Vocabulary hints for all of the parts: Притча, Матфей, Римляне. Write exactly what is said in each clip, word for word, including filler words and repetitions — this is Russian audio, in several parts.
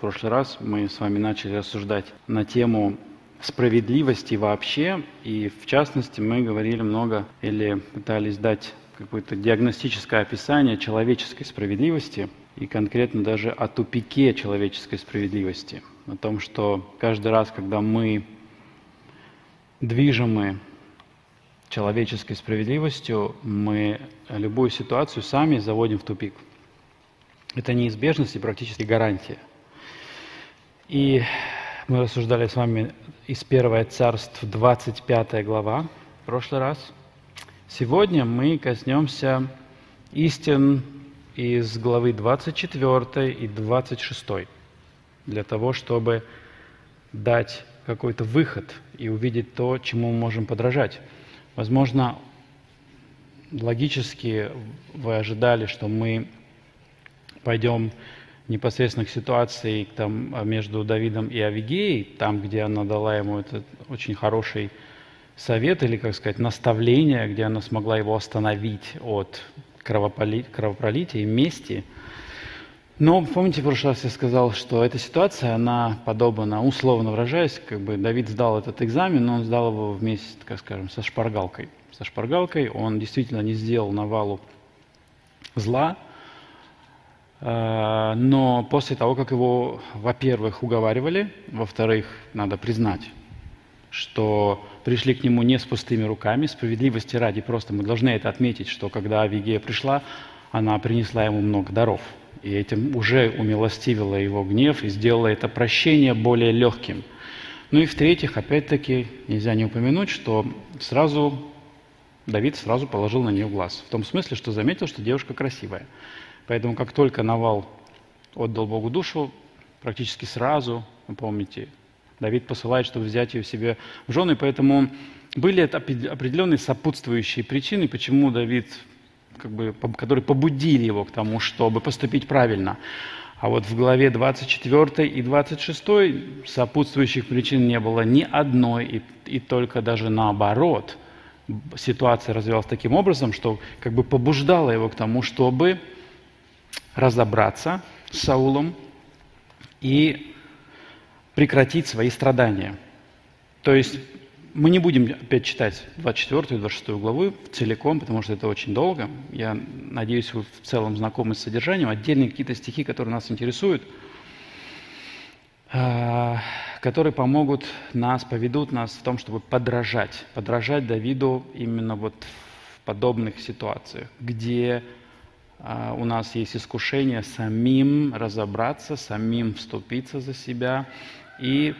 В прошлый раз мы с вами начали рассуждать на тему справедливости вообще, и в частности мы говорили много или пытались дать какое-то диагностическое описание человеческой справедливости и конкретно даже о тупике человеческой справедливости, о том, что каждый раз, когда мы движимы человеческой справедливостью, мы любую ситуацию сами заводим в тупик. Это неизбежность и практически гарантия. И мы рассуждали с вами из Первой Царств, двадцать пятая глава, в прошлый раз. Сегодня мы коснемся истин из главы двадцать четвёртой и двадцать шестой, для того, чтобы дать какой-то выход и увидеть то, чему мы можем подражать. Возможно, логически вы ожидали, что мы пойдем непосредственно к ситуации там, между Давидом и Авигеей, там, где она дала ему этот очень хороший совет, или, как сказать, наставление, где она смогла его остановить от кровопролития и мести. Но помните, в прошлый раз я сказал, что эта ситуация, она подобна, условно выражаясь, как бы Давид сдал этот экзамен, но он сдал его вместе, так скажем, со шпаргалкой. Со шпаргалкой он действительно не сделал навалу зла, но после того, как его, во-первых, уговаривали, во-вторых, надо признать, что пришли к нему не с пустыми руками, справедливости ради, просто мы должны это отметить, что когда Авигея пришла, она принесла ему много даров, и этим уже умилостивила его гнев и сделала это прощение более легким. Ну и в-третьих, опять-таки, нельзя не упомянуть, что сразу Давид сразу положил на нее глаз, в том смысле, что заметил, что девушка красивая. Поэтому, как только Навал отдал Богу душу, практически сразу, вы помните, Давид посылает, чтобы взять ее себе в жены. Поэтому были определенные сопутствующие причины, почему Давид, как бы, которые побудили его к тому, чтобы поступить правильно. А вот в главе двадцать четвёртой и двадцать шестой сопутствующих причин не было ни одной, и, и только даже наоборот. Ситуация развивалась таким образом, что как бы побуждала его к тому, чтобы разобраться с Саулом и прекратить свои страдания. То есть мы не будем опять читать двадцать четвёртую и двадцать шестую главы целиком, потому что это очень долго. Я надеюсь, вы в целом знакомы с содержанием. Отдельные какие-то стихи, которые нас интересуют, которые помогут нас, поведут нас в том, чтобы подражать. Подражать Давиду именно вот в подобных ситуациях, где у нас есть искушение самим разобраться, самим вступиться за себя и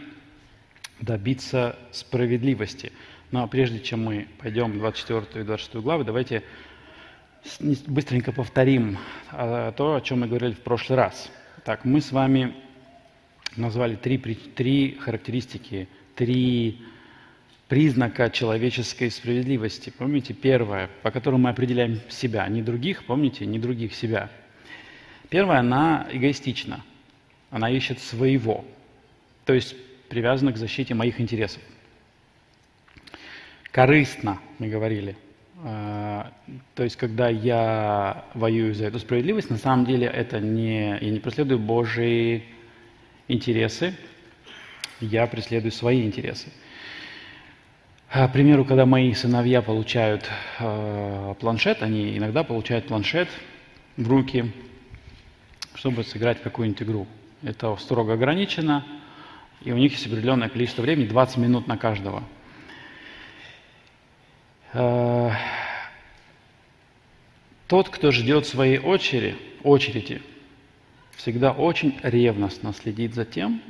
добиться справедливости. Но прежде чем мы пойдем в двадцать четвёртую и двадцать шестую главы, давайте быстренько повторим то, о чем мы говорили в прошлый раз. Так, мы с вами назвали три, три характеристики, три признака человеческой справедливости. Помните, первое, по которому мы определяем себя, не других, помните, не других себя. Первое, она эгоистична, она ищет своего, то есть привязана к защите моих интересов. Корыстно, мы говорили, то есть когда я воюю за эту справедливость, на самом деле это не, я не преследую Божьи интересы, я преследую свои интересы. К примеру, когда мои сыновья получают э, планшет, они иногда получают планшет в руки, чтобы сыграть какую-нибудь игру. Это строго ограничено, и у них есть определенное количество времени, двадцать минут на каждого. Э, тот, кто ждет своей очереди, очереди, всегда очень ревностно следит за тем,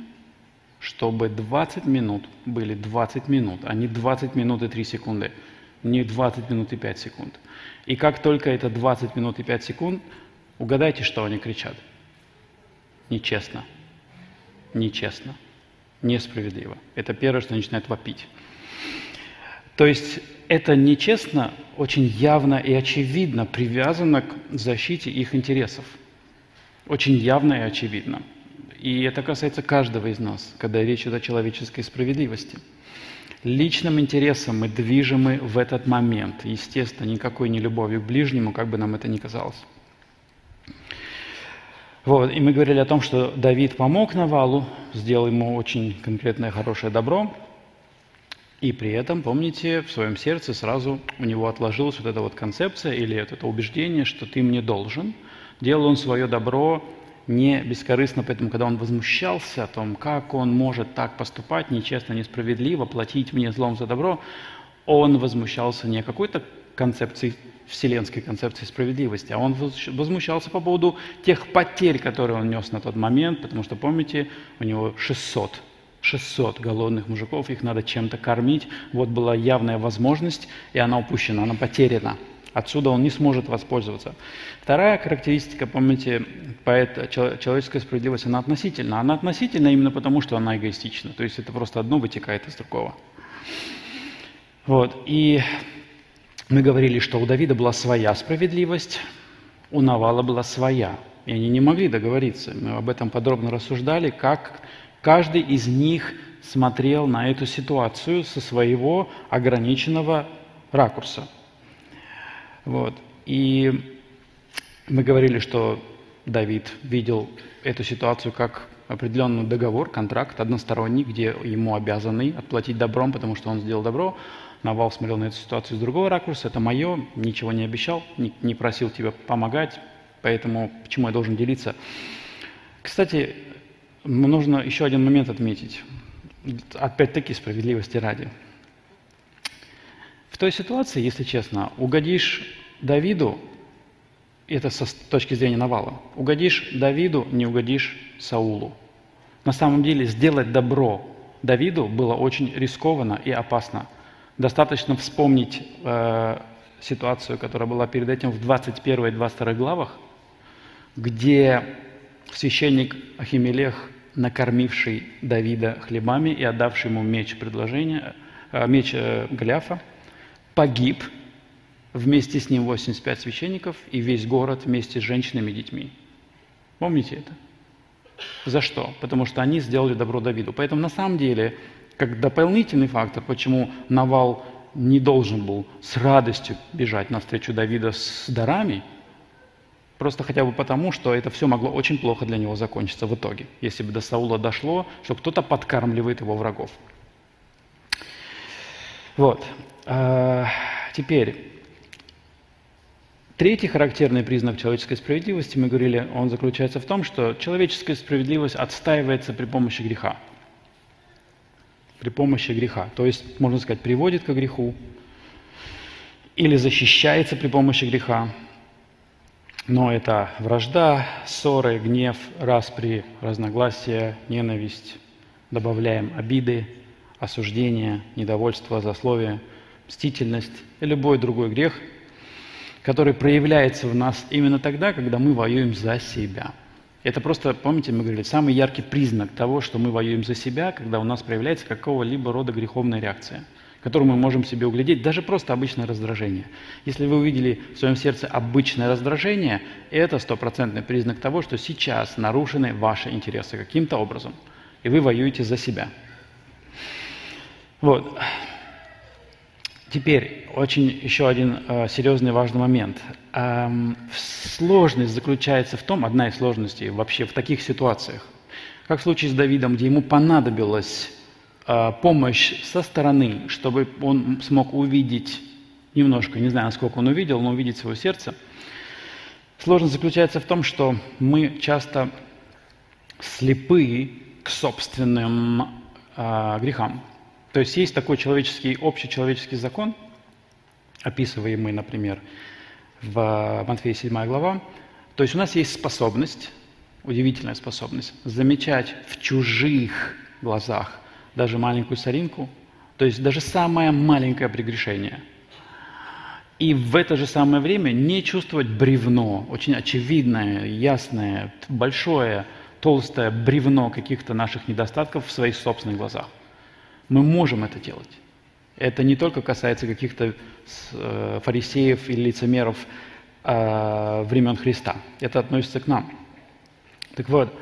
чтобы двадцать минут были двадцать минут, а не двадцать минут и три секунды, не двадцать минут и пять секунд. И как только это двадцать минут и пять секунд, угадайте, что они кричат. Нечестно, нечестно, несправедливо. Это первое, что начинает вопить. То есть это нечестно очень явно и очевидно привязано к защите их интересов. Очень явно и очевидно. И это касается каждого из нас, когда речь идет о человеческой справедливости. Личным интересом мы движимы в этот момент. Естественно, никакой не любовью к ближнему, как бы нам это ни казалось. Вот, и мы говорили о том, что Давид помог Навалу, сделал ему очень конкретное хорошее добро, и при этом, помните, в своем сердце сразу у него отложилась вот эта вот концепция или вот это убеждение, что ты мне должен. Делал он свое добро не бескорыстно, поэтому, когда он возмущался о том, как он может так поступать, нечестно, несправедливо, платить мне злом за добро, он возмущался не какой-то концепцией, вселенской концепции справедливости, а он возмущался по поводу тех потерь, которые он нес на тот момент, потому что, помните, у него шестьсот голодных мужиков, их надо чем-то кормить. Вот была явная возможность, и она упущена, она потеряна. Отсюда он не сможет воспользоваться. Вторая характеристика, помните, поэт, человеческая справедливость, она относительна. Она относительна именно потому, что она эгоистична. То есть это просто одно вытекает из другого. Вот, и... Мы говорили, что у Давида была своя справедливость, у Навала была своя. И они не могли договориться. Мы об этом подробно рассуждали, как каждый из них смотрел на эту ситуацию со своего ограниченного ракурса. Вот. И мы говорили, что Давид видел эту ситуацию как определенный договор, контракт односторонний, где ему обязаны отплатить добром, потому что он сделал добро. Навал смотрел на эту ситуацию с другого ракурса. Это мое, ничего не обещал, не просил тебя помогать, поэтому почему я должен делиться? Кстати, нужно еще один момент отметить. Опять-таки справедливости ради. В той ситуации, если честно, угодишь Давиду, это со, с точки зрения Навала, угодишь Давиду, не угодишь Саулу. На самом деле сделать добро Давиду было очень рискованно и опасно. Достаточно вспомнить э, ситуацию, которая была перед этим в двадцать первой и двадцать второй главах, где священник Ахимелех, накормивший Давида хлебами и отдавший ему меч, предложения, э, меч э, Голиафа, погиб, вместе с ним восемьдесят пять священников и весь город вместе с женщинами и детьми. Помните это? За что? Потому что они сделали добро Давиду. Поэтому на самом деле... как дополнительный фактор, почему Навал не должен был с радостью бежать навстречу Давида с дарами, просто хотя бы потому, что это все могло очень плохо для него закончиться в итоге, если бы до Саула дошло, что кто-то подкармливает его врагов. Вот. Теперь, третий характерный признак человеческой справедливости, мы говорили, он заключается в том, что человеческая справедливость отстаивается при помощи греха. при помощи греха. То есть, можно сказать, приводит ко греху или защищается при помощи греха. Но это вражда, ссоры, гнев, распри, разногласия, ненависть. Добавляем обиды, осуждение, недовольство, злословие, мстительность и любой другой грех, который проявляется в нас именно тогда, когда мы воюем за себя. Это просто, помните, мы говорили, самый яркий признак того, что мы воюем за себя, когда у нас проявляется какого-либо рода греховная реакция, которую мы можем себе углядеть, даже просто обычное раздражение. Если вы увидели в своем сердце обычное раздражение, это стопроцентный признак того, что сейчас нарушены ваши интересы каким-то образом, и вы воюете за себя. Вот. Теперь очень еще один э, серьезный важный момент. Эм, сложность заключается в том, одна из сложностей вообще в таких ситуациях, как в случае с Давидом, где ему понадобилась э, помощь со стороны, чтобы он смог увидеть немножко, не знаю, насколько он увидел, но увидеть свое сердце. Сложность заключается в том, что мы часто слепы к собственным э, грехам. То есть есть такой человеческий, общечеловеческий закон, описываемый, например, в Матфея седьмая глава. То есть у нас есть способность, удивительная способность, замечать в чужих глазах даже маленькую соринку, то есть даже самое маленькое прегрешение. И в это же самое время не чувствовать бревно, очень очевидное, ясное, большое, толстое бревно каких-то наших недостатков в своих собственных глазах. Мы можем это делать. Это не только касается каких-то фарисеев или лицемеров времен Христа. Это относится к нам. Так вот,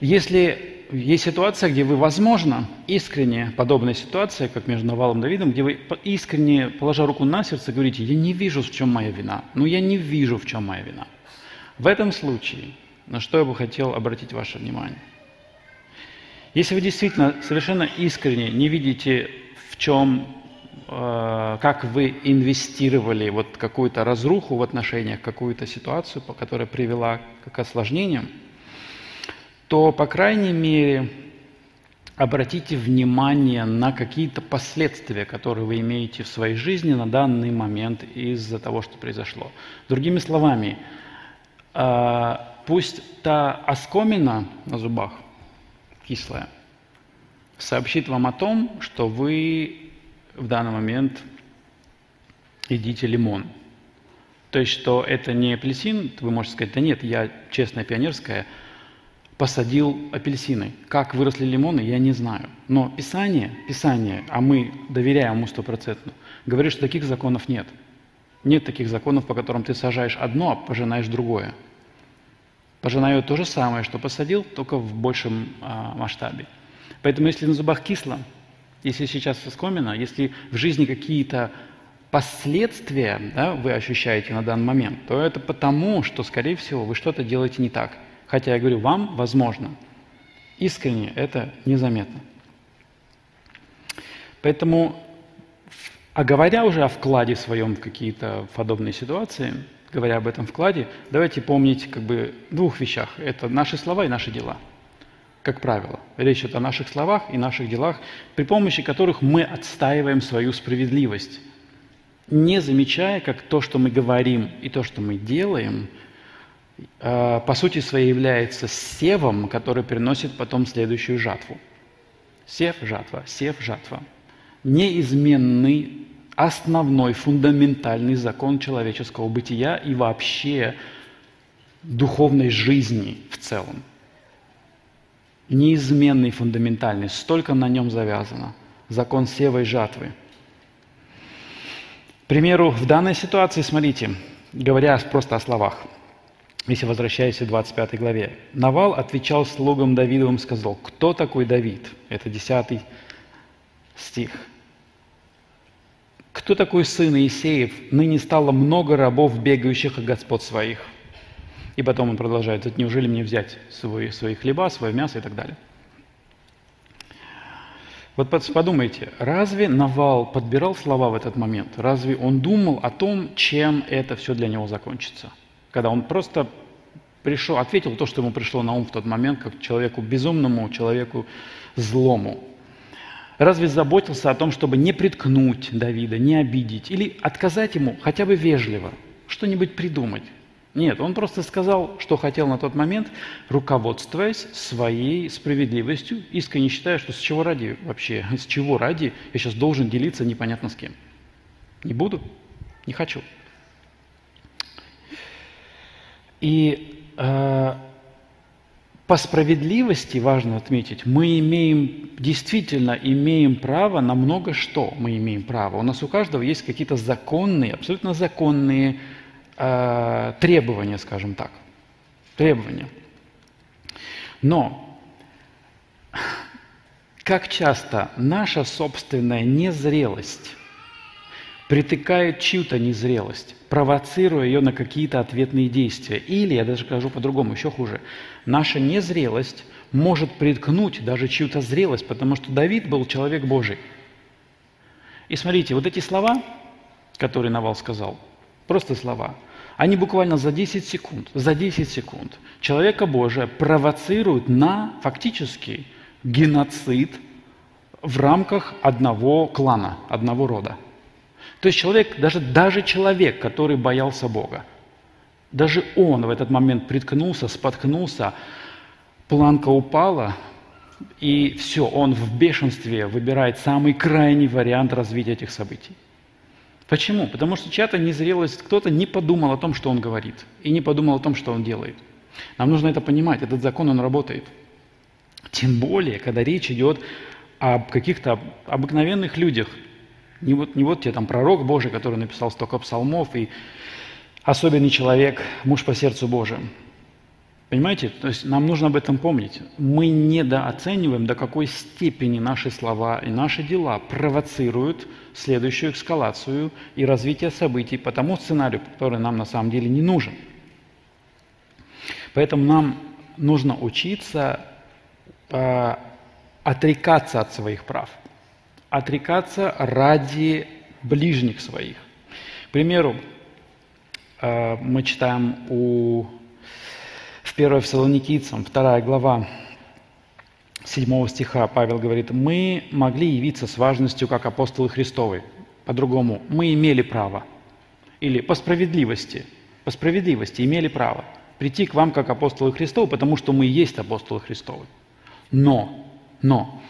если есть ситуация, где вы, возможно, искренне, подобная ситуация, как между Навалом и Давидом, где вы искренне, положа руку на сердце, говорите, я не вижу, в чем моя вина. Ну, я не вижу, в чем моя вина. В этом случае на что я бы хотел обратить ваше внимание. Если вы действительно совершенно искренне не видите, в чем, э, как вы инвестировали вот какую-то разруху в отношениях, какую-то ситуацию, которая привела к осложнениям, то, по крайней мере, обратите внимание на какие-то последствия, которые вы имеете в своей жизни на данный момент из-за того, что произошло. Другими словами, э, пусть та оскомина на зубах, кислая, сообщит вам о том, что вы в данный момент едите лимон. То есть, что это не апельсин, вы можете сказать, да нет, я честная пионерская, посадил апельсины. Как выросли лимоны, я не знаю. Но Писание, Писание, а мы доверяем ему стопроцентно, говорит, что таких законов нет. Нет таких законов, по которым ты сажаешь одно, а пожинаешь другое. Пожинаю то же самое, что посадил, только в большем а, масштабе. Поэтому если на зубах кисло, если сейчас оскомина, если в жизни какие-то последствия, да, вы ощущаете на данный момент, то это потому, что, скорее всего, вы что-то делаете не так. Хотя я говорю, вам, возможно, искренне это незаметно. Поэтому, а говоря уже о вкладе своем в какие-то подобные ситуации, говоря об этом вкладе, давайте помнить как бы двух вещах. Это наши слова и наши дела. Как правило, речь идет о наших словах и наших делах, при помощи которых мы отстаиваем свою справедливость, не замечая, как то, что мы говорим и то, что мы делаем, э, по сути своей является севом, который приносит потом следующую жатву. Сев, жатва, сев, жатва. Неизменный основной, фундаментальный закон человеческого бытия и вообще духовной жизни в целом. Неизменный, фундаментальный, столько на нем завязано. Закон сева и жатвы. К примеру, в данной ситуации, смотрите, говоря просто о словах, если возвращаясь к двадцать пятой главе, Навал отвечал слугам Давидовым, сказал, кто такой Давид? Это десятый стих. «Кто такой сын Иисеев? Ныне стало много рабов, бегающих от господ своих». И потом он продолжает, «Неужели мне взять свои, свои хлеба, свое мясо и так далее?» Вот подумайте, разве Навал подбирал слова в этот момент? Разве он думал о том, чем это все для него закончится? Когда он просто пришел, ответил то, что ему пришло на ум в тот момент, как человеку безумному, человеку злому. Разве заботился о том, чтобы не приткнуть Давида, не обидеть или отказать ему хотя бы вежливо, что-нибудь придумать? Нет, он просто сказал, что хотел на тот момент, руководствуясь своей справедливостью, искренне считая, что с чего ради вообще, с чего ради я сейчас должен делиться непонятно с кем. Не буду, не хочу. И э, по справедливости, важно отметить, мы имеем, действительно имеем право на много что мы имеем право. У нас у каждого есть какие-то законные, абсолютно законные э, требования, скажем так. Требования. Но как часто наша собственная незрелость притыкает чью-то незрелость, провоцируя ее на какие-то ответные действия. Или, я даже скажу по-другому, еще хуже, наша незрелость может приткнуть даже чью-то зрелость, потому что Давид был человек Божий. И смотрите, вот эти слова, которые Навал сказал, просто слова, они буквально за десять секунд, за десять секунд человека Божия провоцируют на фактически геноцид в рамках одного клана, одного рода. То есть человек, даже, даже человек, который боялся Бога, даже он в этот момент приткнулся, споткнулся, планка упала, и все, он в бешенстве выбирает самый крайний вариант развития этих событий. Почему? Потому что чья-то незрелость, кто-то не подумал о том, что он говорит, и не подумал о том, что он делает. Нам нужно это понимать, этот закон, он работает. Тем более, когда речь идет о каких-то обыкновенных людях. Не вот, не вот тебе там пророк Божий, который написал столько псалмов, и особенный человек, муж по сердцу Божьему. Понимаете? То есть нам нужно об этом помнить. Мы недооцениваем, до какой степени наши слова и наши дела провоцируют следующую эскалацию и развитие событий по тому сценарию, который нам на самом деле не нужен. Поэтому нам нужно учиться э, отрекаться от своих прав, отрекаться ради ближних своих. К примеру, э, мы читаем у, в первой Фессалоникийцам, вторая глава, седьмого стиха, Павел говорит: «Мы могли явиться с важностью, как апостолы Христовы». По-другому, мы имели право, или по справедливости, по справедливости имели право прийти к вам, как апостолы Христовы, потому что мы и есть апостолы Христовы. Но, но,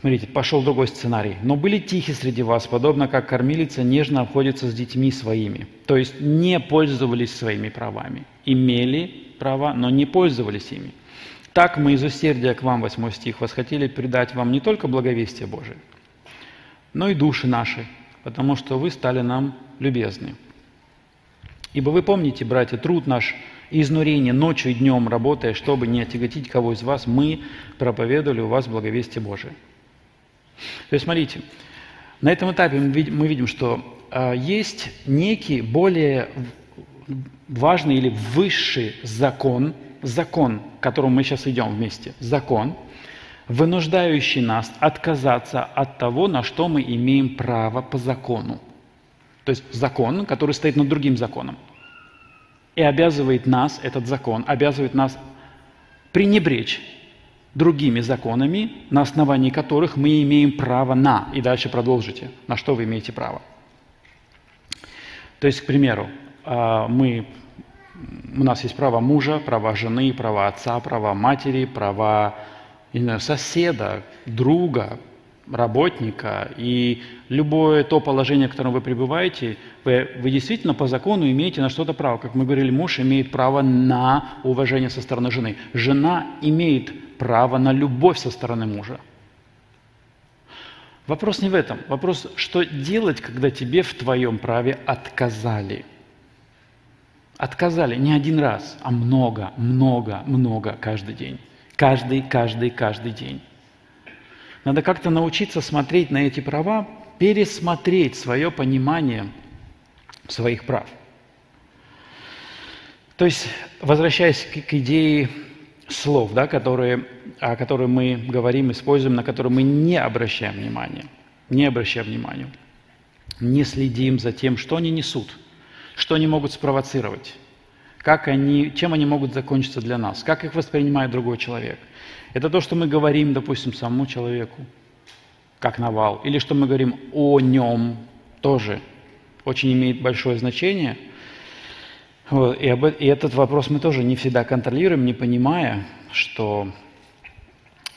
смотрите, пошел другой сценарий. «Но были тихи среди вас, подобно как кормилица нежно обходится с детьми своими». То есть не пользовались своими правами. Имели права, но не пользовались ими. «Так мы из усердия к вам», восьмой стих, «восхотели передать вам не только благовестие Божие, но и души наши, потому что вы стали нам любезны. Ибо вы помните, братья, труд наш и изнурение ночью и днем, работая, чтобы не отяготить кого из вас, мы проповедовали у вас благовестие Божие». То есть, смотрите, на этом этапе мы видим, что есть некий более важный или высший закон, закон, к которому мы сейчас идем вместе, закон, вынуждающий нас отказаться от того, на что мы имеем право по закону. То есть закон, который стоит над другим законом. И обязывает нас, этот закон, обязывает нас пренебречь другими законами, на основании которых мы имеем право на. И дальше продолжите, на что вы имеете право. То есть, к примеру, мы... У нас есть право мужа, права жены, права отца, права матери, права, не знаю, соседа, друга, работника. И любое то положение, в котором вы пребываете, вы, вы действительно по закону имеете на что-то право. Как мы говорили, муж имеет право на уважение со стороны жены. Жена имеет право на любовь со стороны мужа. Вопрос не в этом. Вопрос, что делать, когда тебе в твоем праве отказали. Отказали не один раз, а много, много, много каждый день. Каждый, каждый, каждый день. Надо как-то научиться смотреть на эти права, пересмотреть свое понимание своих прав. То есть, возвращаясь к, к идее слов, да, которые, о которых мы говорим, используем, на которые мы не обращаем внимания, не обращаем внимания, не следим за тем, что они несут. Что они могут спровоцировать, как они, чем они могут закончиться для нас, как их воспринимает другой человек. Это то, что мы говорим, допустим, самому человеку, как навал, или что мы говорим о нем тоже, очень имеет большое значение. Вот, и, об, и этот вопрос мы тоже не всегда контролируем, не понимая, что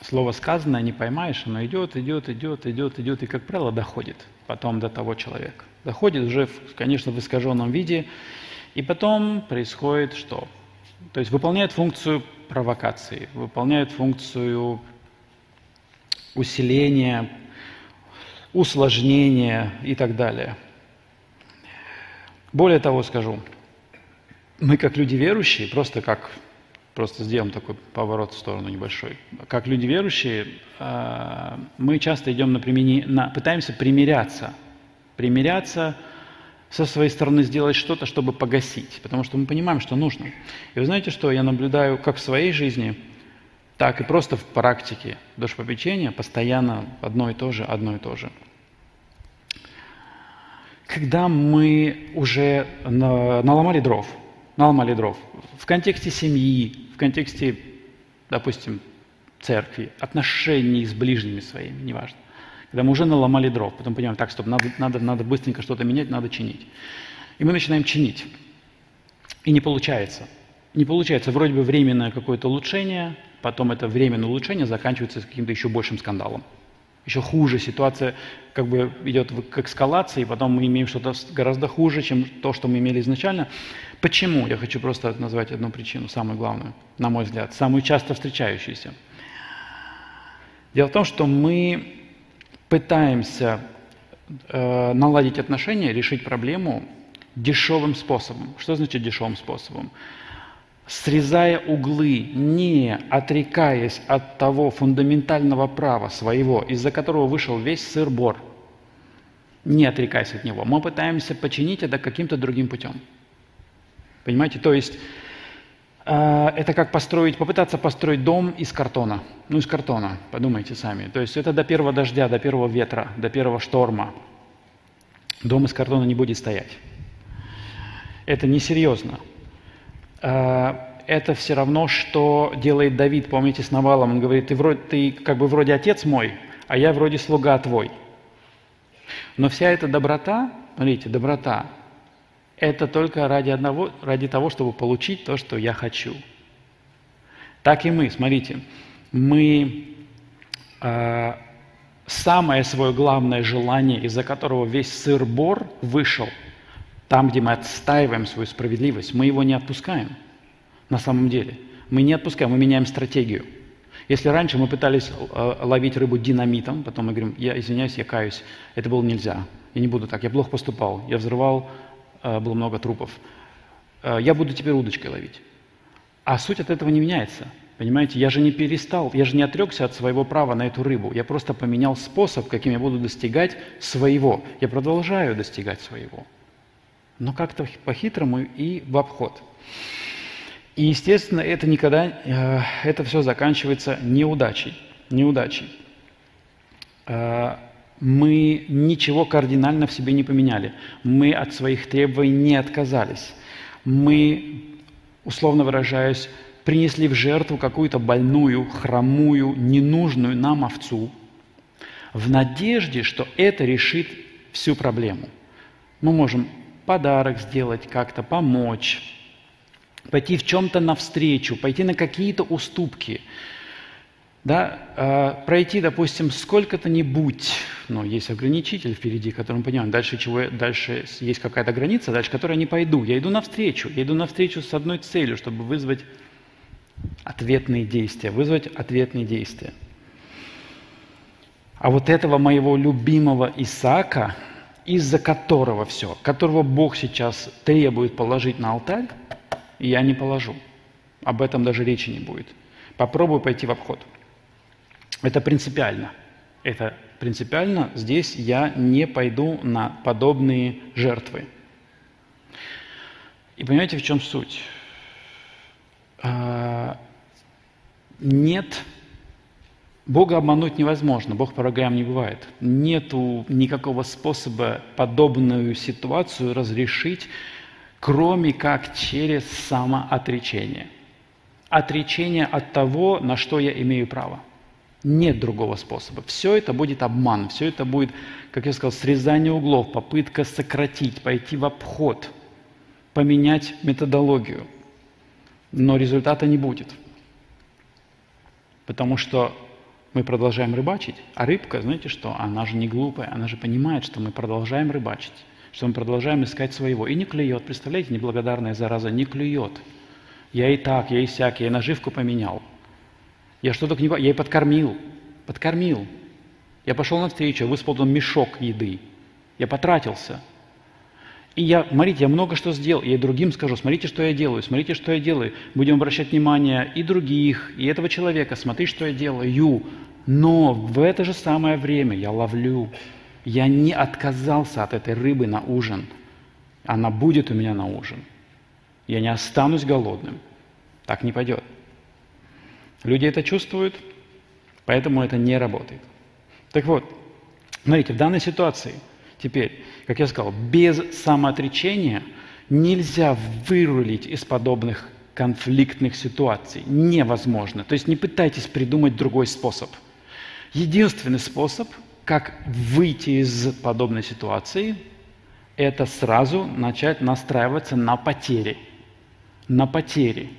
слово сказанное не поймаешь, оно идет, идет, идет, идет, идет, и, как правило, доходит потом до того человека. Доходит уже, конечно, в искаженном виде, и потом происходит что? То есть выполняет функцию провокации, выполняет функцию усиления, усложнения и так далее. Более того скажу, мы как люди верующие, просто как, просто сделаем такой поворот в сторону небольшой, как люди верующие, мы часто идем на примени... на... пытаемся примиряться, примиряться, со своей стороны сделать что-то, чтобы погасить, потому что мы понимаем, что нужно. И вы знаете, что я наблюдаю как в своей жизни, так и просто в практике душепопечения постоянно одно и то же, одно и то же. Когда мы уже наломали дров, наломали дров в контексте семьи, в контексте, допустим, церкви, отношений с ближними своими, неважно, когда мы уже наломали дров, потом понимаем, так, стоп, надо, надо, надо быстренько что-то менять, надо чинить. И мы начинаем чинить. И не получается. Не получается. Вроде бы временное какое-то улучшение, потом это временное улучшение заканчивается каким-то еще большим скандалом. Еще хуже ситуация как бы идет к эскалации, потом мы имеем что-то гораздо хуже, чем то, что мы имели изначально. Почему? Я хочу просто назвать одну причину, самую главную, на мой взгляд, самую часто встречающуюся. Дело в том, что мы... пытаемся э, наладить отношения, решить проблему дешевым способом. Что значит дешевым способом? Срезая углы, не отрекаясь от того фундаментального права своего, из-за которого вышел весь сыр-бор, не отрекаясь от него. Мы пытаемся починить это каким-то другим путем. Понимаете? То есть это как построить, попытаться построить дом из картона. Ну, из картона, подумайте сами. То есть это до первого дождя, до первого ветра, до первого шторма. Дом из картона не будет стоять. Это несерьезно. Это все равно, что делает Давид, помните, с Навалом. Он говорит, ты, вроде, ты как бы вроде отец мой, а я вроде слуга твой. Но вся эта доброта, смотрите, доброта, это только ради одного, ради того, чтобы получить то, что я хочу. Так и мы, смотрите, мы э, самое свое главное желание, из-за которого весь сыр-бор вышел, там, где мы отстаиваем свою справедливость, мы его не отпускаем. На самом деле, мы не отпускаем, мы меняем стратегию. Если раньше мы пытались ловить рыбу динамитом, потом мы говорим, я извиняюсь, я каюсь, это было нельзя, я не буду так, я плохо поступал, я взрывал, было много трупов. Я буду теперь удочкой ловить. А суть от этого не меняется, понимаете? Я же не перестал, я же не отрекся от своего права на эту рыбу, я просто поменял способ, каким я буду достигать своего. Я продолжаю достигать своего, но как-то по-хитрому и в обход. И, естественно, это никогда, это все заканчивается неудачей, неудачей. Мы ничего кардинально в себе не поменяли. Мы от своих требований не отказались. Мы, условно выражаясь, принесли в жертву какую-то больную, хромую, ненужную нам овцу в надежде, что это решит всю проблему. Мы можем подарок сделать, как-то помочь, пойти в чем-то навстречу, пойти на какие-то уступки, да, э, пройти, допустим, сколько-то-нибудь, но есть ограничитель впереди, который мы понимаем, дальше, чего, дальше есть какая-то граница, дальше которой я не пойду, я иду навстречу, я иду навстречу с одной целью, чтобы вызвать ответные действия, вызвать ответные действия. А вот этого моего любимого Исаака, из-за которого все, которого Бог сейчас требует положить на алтарь, я не положу. Об этом даже речи не будет. Попробую пойти в обход. Это принципиально. Это принципиально. Здесь я не пойду на подобные жертвы. И понимаете, в чем суть? Нет, Бога обмануть невозможно. Бог по рогам не бывает. Нету никакого способа подобную ситуацию разрешить, кроме как через самоотречение. Отречение от того, на что я имею право. Нет другого способа. Все это будет обман, все это будет, как я сказал, срезание углов, попытка сократить, пойти в обход, поменять методологию. Но результата не будет. Потому что мы продолжаем рыбачить, а рыбка, знаете что, она же не глупая, она же понимает, что мы продолжаем рыбачить, что мы продолжаем искать своего. И не клюет. Представляете, неблагодарная зараза не клюет. Я и так, я и сяк, я и наживку поменял. Я что только не... Я и подкормил. Подкормил. Я пошел навстречу, я выспал мешок еды. Я потратился. И я, смотрите, я много что сделал. Я и другим скажу, смотрите, что я делаю, смотрите, что я делаю. Будем обращать внимание и других, и этого человека. Смотри, что я делаю. Но в это же самое время я ловлю. Я не отказался от этой рыбы на ужин. Она будет у меня на ужин. Я не останусь голодным. Так не пойдет. Люди это чувствуют, поэтому это не работает. Так вот, смотрите, в данной ситуации теперь, как я сказал, без самоотречения нельзя вырулить из подобных конфликтных ситуаций. Невозможно. То есть не пытайтесь придумать другой способ. Единственный способ, как выйти из подобной ситуации, это сразу начать настраиваться на потери. На потери.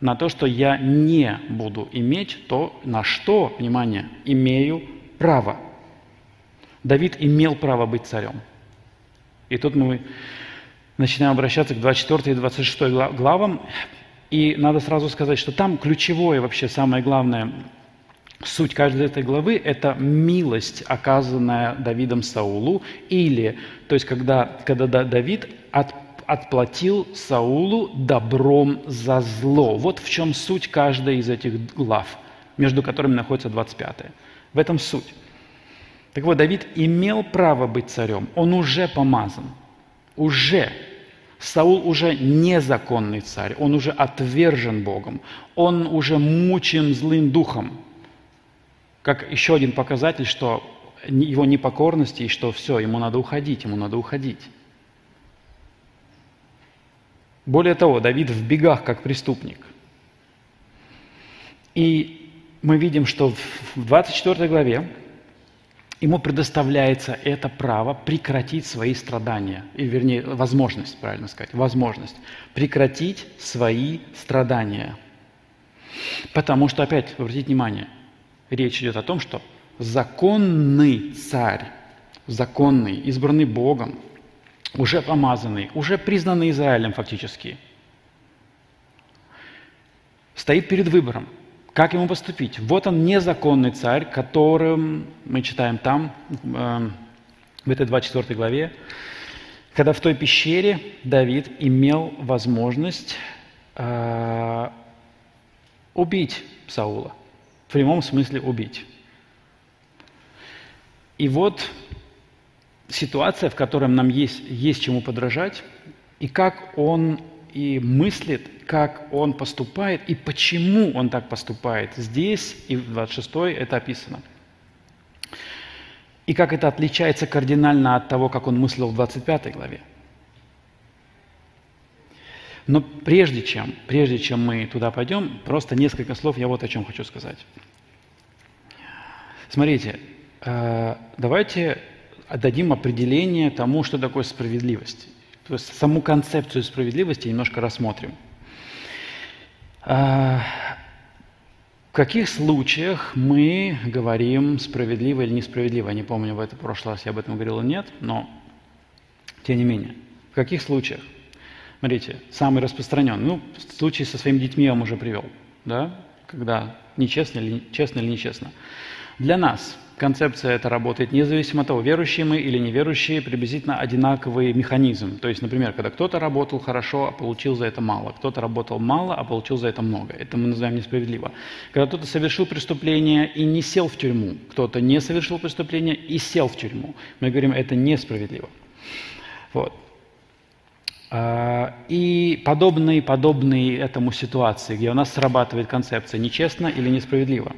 На то, что я не буду иметь то, на что, внимание, имею право. Давид имел право быть царем. И тут мы начинаем обращаться к двадцать четвёртой и двадцать шестой главам. И надо сразу сказать, что там ключевое вообще, самое главное, суть каждой этой главы – это милость, оказанная Давидом Саулу, или, то есть, когда, когда Давид от, отплатил Саулу добром за зло. Вот в чем суть каждой из этих глав, между которыми находится двадцать пятая. В этом суть. Так вот, Давид имел право быть царем, он уже помазан, уже. Саул уже незаконный царь, он уже отвержен Богом, он уже мучим злым духом. Как еще один показатель, что его непокорности, и что все, ему надо уходить, ему надо уходить. Более того, Давид в бегах, как преступник. И мы видим, что в двадцать четвёртой главе ему предоставляется это право прекратить свои страдания, или, вернее, возможность, правильно сказать, возможность прекратить свои страдания. Потому что, опять, обратите внимание, речь идет о том, что законный царь, законный, избранный Богом, уже помазанный, уже признанный Израилем фактически, стоит перед выбором, как ему поступить. Вот он, незаконный царь, которым, мы читаем там, э, в этой двадцать четвёртой главе, когда в той пещере Давид имел возможность э, убить Саула, в прямом смысле убить. И вот ситуация, в которой нам есть, есть чему подражать, и как он и мыслит, как он поступает, и почему он так поступает. Здесь и в двадцать шестой это описано. И как это отличается кардинально от того, как он мыслил в двадцать пятой главе. Но прежде чем, прежде чем мы туда пойдем, просто несколько слов я вот о чем хочу сказать. Смотрите, давайте отдадим определение тому, что такое справедливость. То есть саму концепцию справедливости немножко рассмотрим. В каких случаях мы говорим справедливо или несправедливо? Я не помню, в этот прошлый раз я об этом говорил или нет, но тем не менее. В каких случаях? Смотрите, самый распространенный. Ну, случай со своими детьми я вам уже привел, да? Когда нечестно или честно или нечестно. Для нас концепция эта работает независимо от того, верующие мы или неверующие, приблизительно одинаковый механизм. То есть, например, когда кто-то работал хорошо, а получил за это мало, кто-то работал мало, а получил за это много. Это мы называем несправедливо. Когда кто-то совершил преступление и не сел в тюрьму, кто-то не совершил преступление и сел в тюрьму, мы говорим, это несправедливо. Вот. И подобные, подобные этому ситуации, где у нас срабатывает концепция «нечестно» или «несправедливо».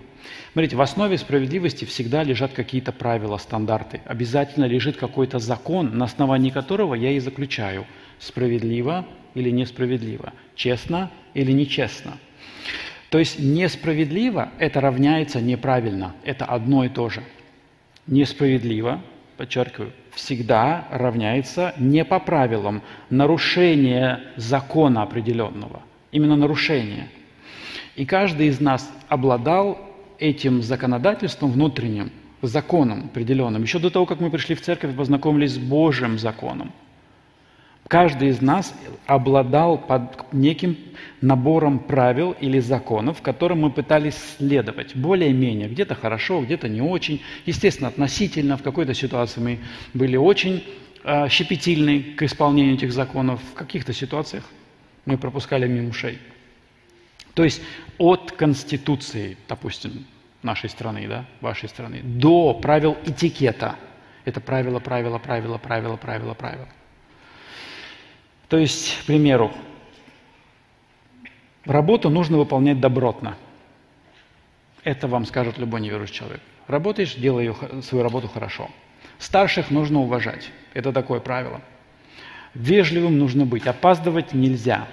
Смотрите, в основе справедливости всегда лежат какие-то правила, стандарты. Обязательно лежит какой-то закон, на основании которого я и заключаю «справедливо» или «несправедливо», «честно» или «нечестно». То есть «несправедливо» — это равняется «неправильно», это одно и то же. «Несправедливо», подчеркиваю, всегда равняется не по правилам, нарушение закона определенного, именно нарушение. И каждый из нас обладал этим законодательством внутренним, законом определенным, еще до того, как мы пришли в церковь и познакомились с Божьим законом. Каждый из нас обладал под неким набором правил или законов, которым мы пытались следовать, более-менее, где-то хорошо, где-то не очень. Естественно, относительно, в какой-то ситуации мы были очень э, щепетильны к исполнению этих законов, в каких-то ситуациях мы пропускали мимо ушей. То есть от Конституции, допустим, нашей страны, да, вашей страны, до правил этикета. Это правило, правило, правило, правило, правило, правило. То есть, к примеру, работу нужно выполнять добротно. Это вам скажет любой неверующий человек. Работаешь, делай ее, свою работу хорошо. Старших нужно уважать. Это такое правило. Вежливым нужно быть. Опаздывать нельзя.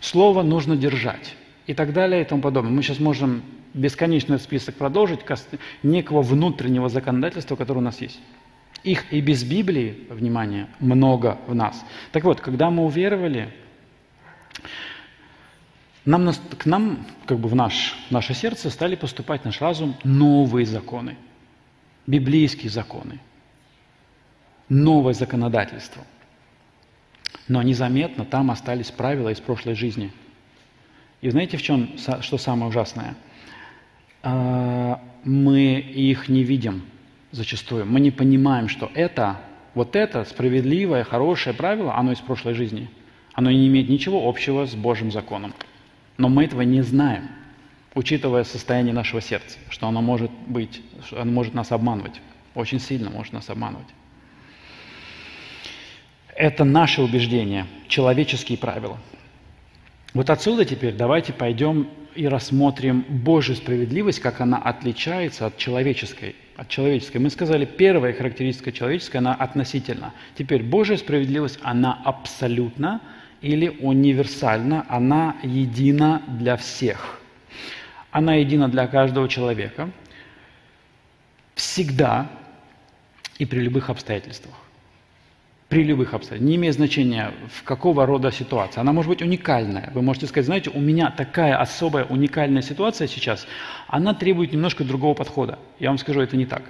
Слово нужно держать. И так далее, и тому подобное. Мы сейчас можем бесконечный список продолжить некого внутреннего законодательства, которое у нас есть. Их и без Библии, внимание, много в нас. Так вот, когда мы уверовали, нам, к нам, как бы в, наш, в наше сердце, стали поступать в наш разум новые законы, библейские законы, новое законодательство. Но незаметно там остались правила из прошлой жизни. И знаете, в чем, что самое ужасное? Мы их не видим. Зачастую мы не понимаем, что это, вот это справедливое, хорошее правило, оно из прошлой жизни. Оно не имеет ничего общего с Божьим законом. Но мы этого не знаем, учитывая состояние нашего сердца, что оно может быть, оно может нас обманывать. Очень сильно может нас обманывать. Это наши убеждения, человеческие правила. Вот отсюда теперь давайте пойдем и рассмотрим Божью справедливость, как она отличается от человеческой. От человеческой. Мы сказали, первая характеристика человеческая, она относительна. Теперь Божья справедливость, она абсолютна или универсальна, она едина для всех. Она едина для каждого человека всегда и при любых обстоятельствах. При любых обстоятельствах, не имеет значения, в какого рода ситуация. Она может быть уникальная. Вы можете сказать, знаете, у меня такая особая уникальная ситуация сейчас, она требует немножко другого подхода. Я вам скажу, это не так.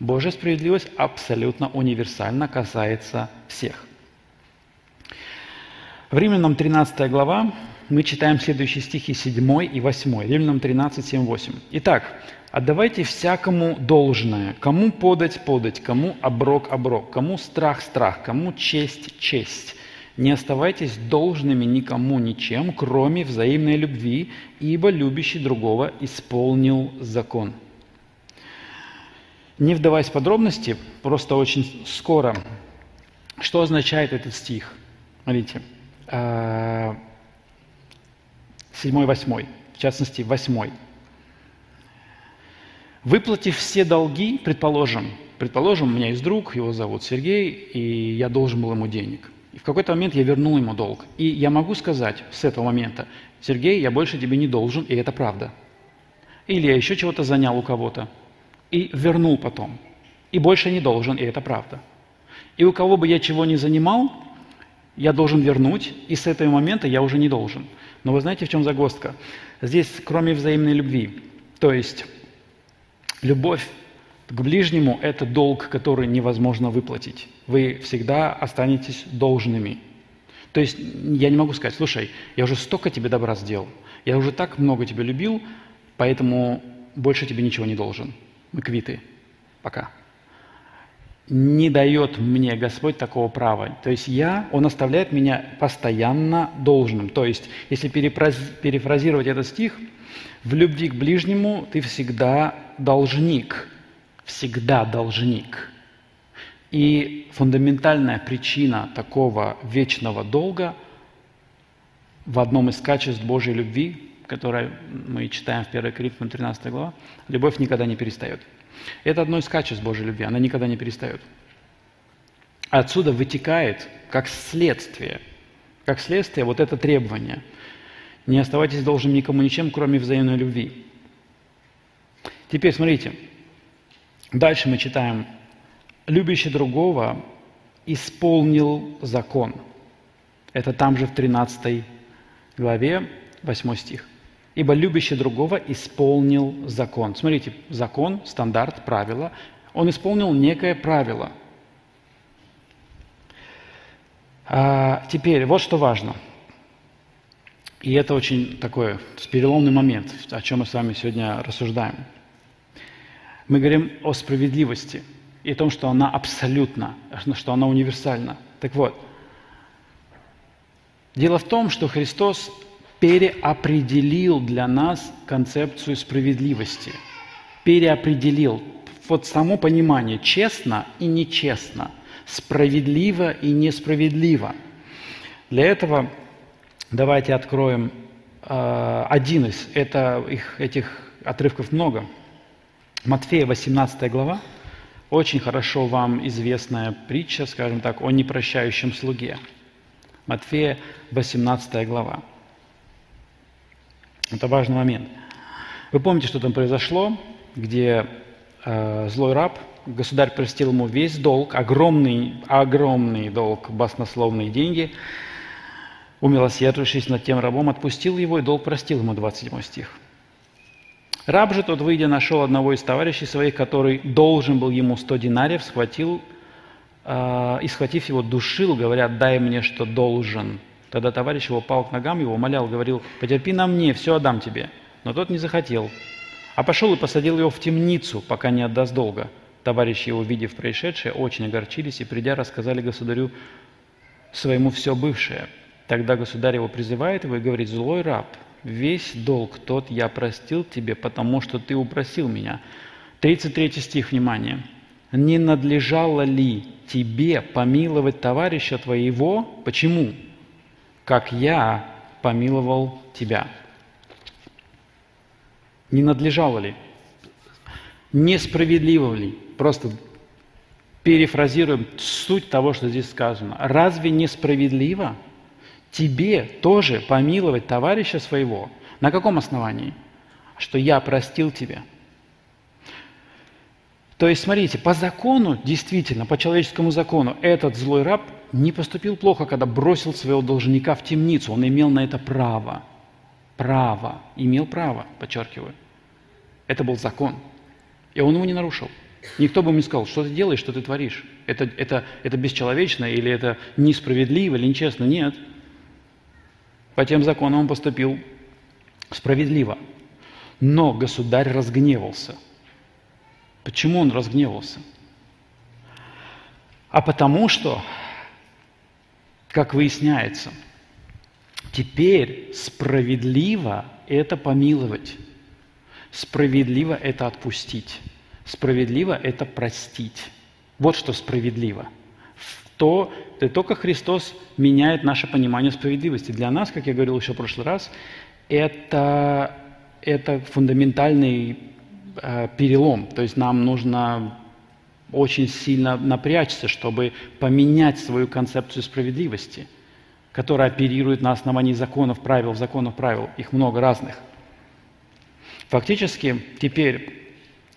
Божья справедливость абсолютно универсально касается всех. В Римлянам тринадцатая глава мы читаем следующие стихи седьмой и восьмой. Римлянам тринадцать, семь, восемь. «Итак, отдавайте всякому должное, кому подать – подать, кому оброк – оброк, кому страх – страх, кому честь – честь. Не оставайтесь должными никому ничем, кроме взаимной любви, ибо любящий другого исполнил закон». Не вдаваясь в подробности, просто очень скоро, что означает этот стих? Смотрите, седьмой, восьмой, в частности, восьмой. Выплатив все долги, предположим, предположим, у меня есть друг, его зовут Сергей, и я должен был ему денег. И в какой-то момент я вернул ему долг. И я могу сказать с этого момента: Сергей, я больше тебе не должен, и это правда. Или я еще чего-то занял у кого-то и вернул потом. И больше не должен, и это правда. И у кого бы я чего не занимал, я должен вернуть, и с этого момента я уже не должен. Но вы знаете, в чем загвоздка? Здесь кроме взаимной любви, то есть... Любовь к ближнему – это долг, который невозможно выплатить. Вы всегда останетесь должными. То есть я не могу сказать, слушай, я уже столько тебе добра сделал, я уже так много тебя любил, поэтому больше тебе ничего не должен. Мы квиты. Пока. Не дает мне Господь такого права. То есть я, Он оставляет меня постоянно должным. То есть, если перефразировать этот стих, в любви к ближнему ты всегда должник, всегда должник. И фундаментальная причина такого вечного долга в одном из качеств Божьей любви, которое мы читаем в первом Коринфянам тринадцатой глава, любовь никогда не перестает. Это одно из качеств Божьей любви, она никогда не перестает. Отсюда вытекает как следствие, как следствие вот это требование. Не оставайтесь должным никому ничем, кроме взаимной любви. Теперь смотрите, дальше мы читаем: «Любящий другого исполнил закон». Это там же в тринадцатой главе, восьмой стих. «Ибо любящий другого исполнил закон». Смотрите, закон, стандарт, правило. Он исполнил некое правило. А теперь вот что важно. И это очень такой переломный момент, о чем мы с вами сегодня рассуждаем. Мы говорим о справедливости и о том, что она абсолютна, что она универсальна. Так вот, дело в том, что Христос переопределил для нас концепцию справедливости. Переопределил вот само понимание честно и нечестно, справедливо и несправедливо. Для этого... Давайте откроем э, один из, это их, этих отрывков много. Матфея восемнадцатая глава, очень хорошо вам известная притча, скажем так, о непрощающем слуге. Матфея восемнадцатая глава. Это важный момент. Вы помните, что там произошло, где э, злой раб, государь простил ему весь долг, огромный, огромный долг, баснословные деньги. Умилосердившись над тем рабом, отпустил его и долг простил ему, двадцать седьмой стих. Раб же тот, выйдя, нашел одного из товарищей своих, который должен был ему сто динариев, схватил э, и, схватив его, душил, говоря: «Дай мне, что должен». Тогда товарищ его пал к ногам, его умолял, говорил: «Потерпи на мне, все отдам тебе». Но тот не захотел, а пошел и посадил его в темницу, пока не отдаст долга. Товарищи его, увидев происшедшее, очень огорчились и, придя, рассказали государю своему все бывшее. Тогда государь его призывает его и говорит: «Злой раб, весь долг тот я простил тебе, потому что ты упросил меня». тридцать третий стих, внимание. не надлежало ли тебе помиловать товарища твоего? Почему? Как я помиловал тебя. Не надлежало ли? Несправедливо ли? Просто перефразируем суть того, что здесь сказано. Разве несправедливо тебе тоже помиловать товарища своего? На каком основании? Что я простил тебя. То есть, смотрите, по закону, действительно, по человеческому закону, этот злой раб не поступил плохо, когда бросил своего должника в темницу. Он имел на это право. Право. Имел право, подчеркиваю. Это был закон. И он его не нарушил. Никто бы ему не сказал, что ты делаешь, что ты творишь. Это, это, это бесчеловечно, или это несправедливо, или нечестно. Нет. По тем законам он поступил справедливо. Но государь разгневался. Почему он разгневался? А потому что, как выясняется, теперь справедливо это помиловать, справедливо это отпустить, справедливо это простить. Вот что справедливо. То, и только Христос меняет наше понимание справедливости. Для нас, как я говорил еще в прошлый раз, это, это фундаментальный перелом, то есть нам нужно очень сильно напрячься, чтобы поменять свою концепцию справедливости, которая оперирует на основании законов, правил, законов, правил, их много разных. Фактически теперь,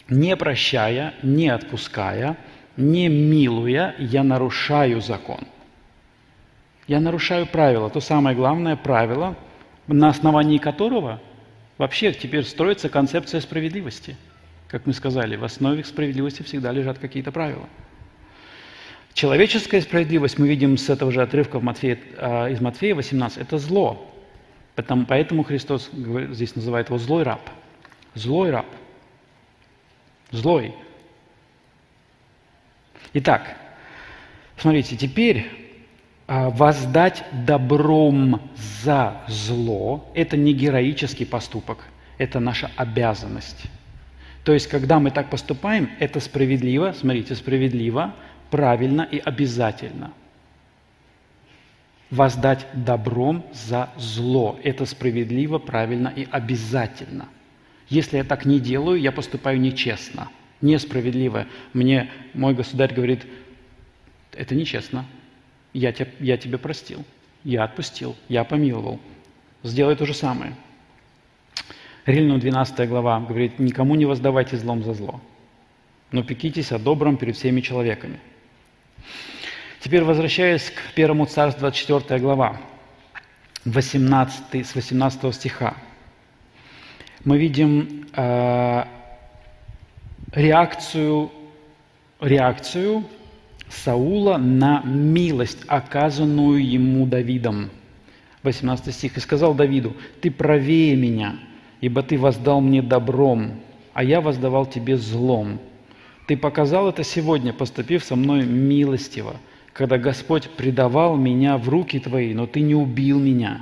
не прощая, не отпуская, не милуя, я нарушаю закон. Я нарушаю правила, то самое главное правило, на основании которого вообще теперь строится концепция справедливости. Как мы сказали, в основе справедливости всегда лежат какие-то правила. Человеческая справедливость, мы видим с этого же отрывка в Матфея, из Матфея восемнадцать, это зло. Поэтому, поэтому Христос здесь называет его злой раб. Злой раб. Злой. Итак, смотрите, теперь воздать добром за зло – это не героический поступок, это наша обязанность. То есть, когда мы так поступаем, это справедливо, смотрите, справедливо, правильно и обязательно. Воздать добром за зло – это справедливо, правильно и обязательно. Если я так не делаю, я поступаю нечестно, несправедливо. Мне мой государь говорит, это нечестно, я тебя, я тебя простил, я отпустил, я помиловал. Сделай то же самое. Римлянам двенадцатая глава говорит, никому не воздавайте злом за зло, но пекитесь о добром перед всеми человеками. Теперь возвращаясь к Первому Царству, двадцать четвёртая глава, восемнадцатый, с восемнадцатого стиха, мы видим э, реакцию, реакцию Саула на милость, оказанную ему Давидом. восемнадцатый стих. «И сказал Давиду, ты правее меня, ибо ты воздал мне добром, а я воздавал тебе злом. Ты показал это сегодня, поступив со мной милостиво, когда Господь предавал меня в руки твои, но ты не убил меня.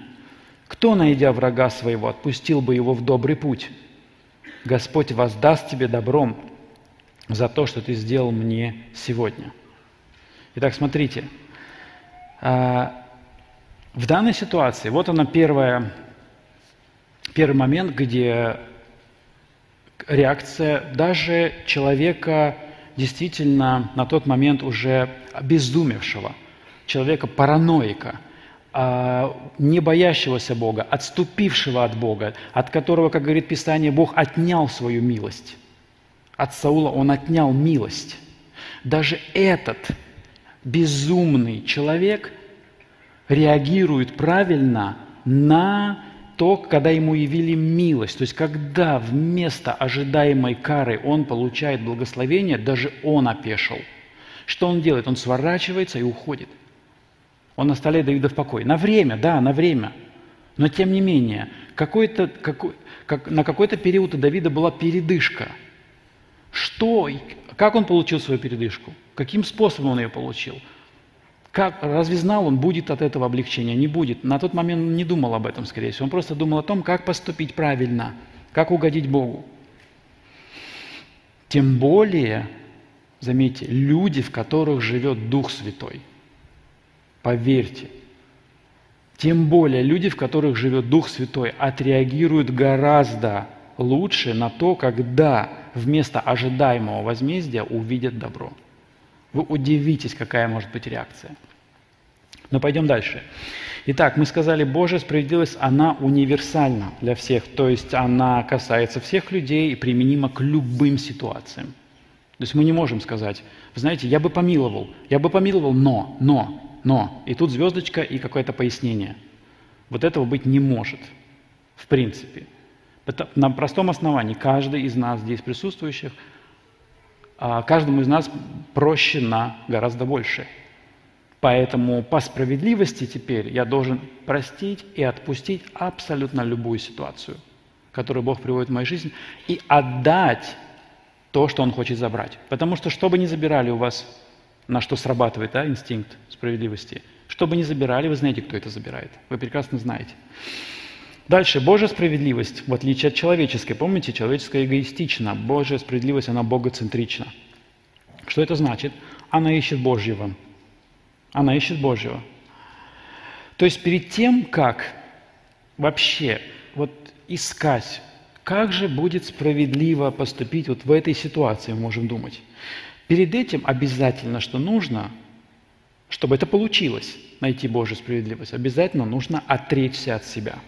Кто, найдя врага своего, отпустил бы его в добрый путь? Господь воздаст тебе добром за то, что ты сделал мне сегодня». Итак, смотрите, в данной ситуации, вот она первая, первый момент, где реакция даже человека, действительно на тот момент уже обезумевшего, человека-параноика, не боящегося Бога, отступившего от Бога, от которого, как говорит Писание, Бог отнял свою милость. От Саула он отнял милость. Даже этот безумный человек реагирует правильно на то, когда ему явили милость. То есть, когда вместо ожидаемой кары он получает благословение, даже он опешил. Что он делает? Он сворачивается и уходит. Он оставляет Давида в покое. На время, да, на время. Но тем не менее, какой-то, какой, как, на какой-то период у Давида была передышка. Что, как он получил свою передышку? Каким способом он ее получил? Как, разве знал он, будет от этого облегчения? Не будет. На тот момент он не думал об этом, скорее всего. Он просто думал о том, как поступить правильно, как угодить Богу. Тем более Заметьте, люди, в которых живет Дух Святой. Поверьте. Тем более люди, в которых живет Дух Святой, отреагируют гораздо лучше на то, когда вместо ожидаемого возмездия увидят добро. Вы удивитесь, какая может быть реакция. Но пойдем дальше. Итак, мы сказали, Божья справедливость, она универсальна для всех, то есть она касается всех людей и применима к любым ситуациям. То есть мы не можем сказать, вы знаете, я бы помиловал, я бы помиловал, но, но, но. И тут звездочка и какое-то пояснение. Вот этого быть не может, в принципе. На простом основании каждый из нас здесь присутствующих, каждому из нас прощено гораздо больше. Поэтому по справедливости теперь я должен простить и отпустить абсолютно любую ситуацию, которую Бог приводит в мою жизнь, и отдать то, что Он хочет забрать. Потому что что бы ни забирали у вас, на что срабатывает, да, инстинкт справедливости, что бы ни забирали, вы знаете, кто это забирает. Вы прекрасно знаете. Дальше. Божья справедливость, в отличие от человеческой, помните, человеческая эгоистична. Божья справедливость, она богоцентрична. Что это значит? Она ищет Божьего. Она ищет Божьего. То есть перед тем, как вообще вот искать, как же будет справедливо поступить вот в этой ситуации, мы можем думать. Перед этим обязательно, что нужно, чтобы это получилось, найти Божью справедливость, обязательно нужно отречься от себя.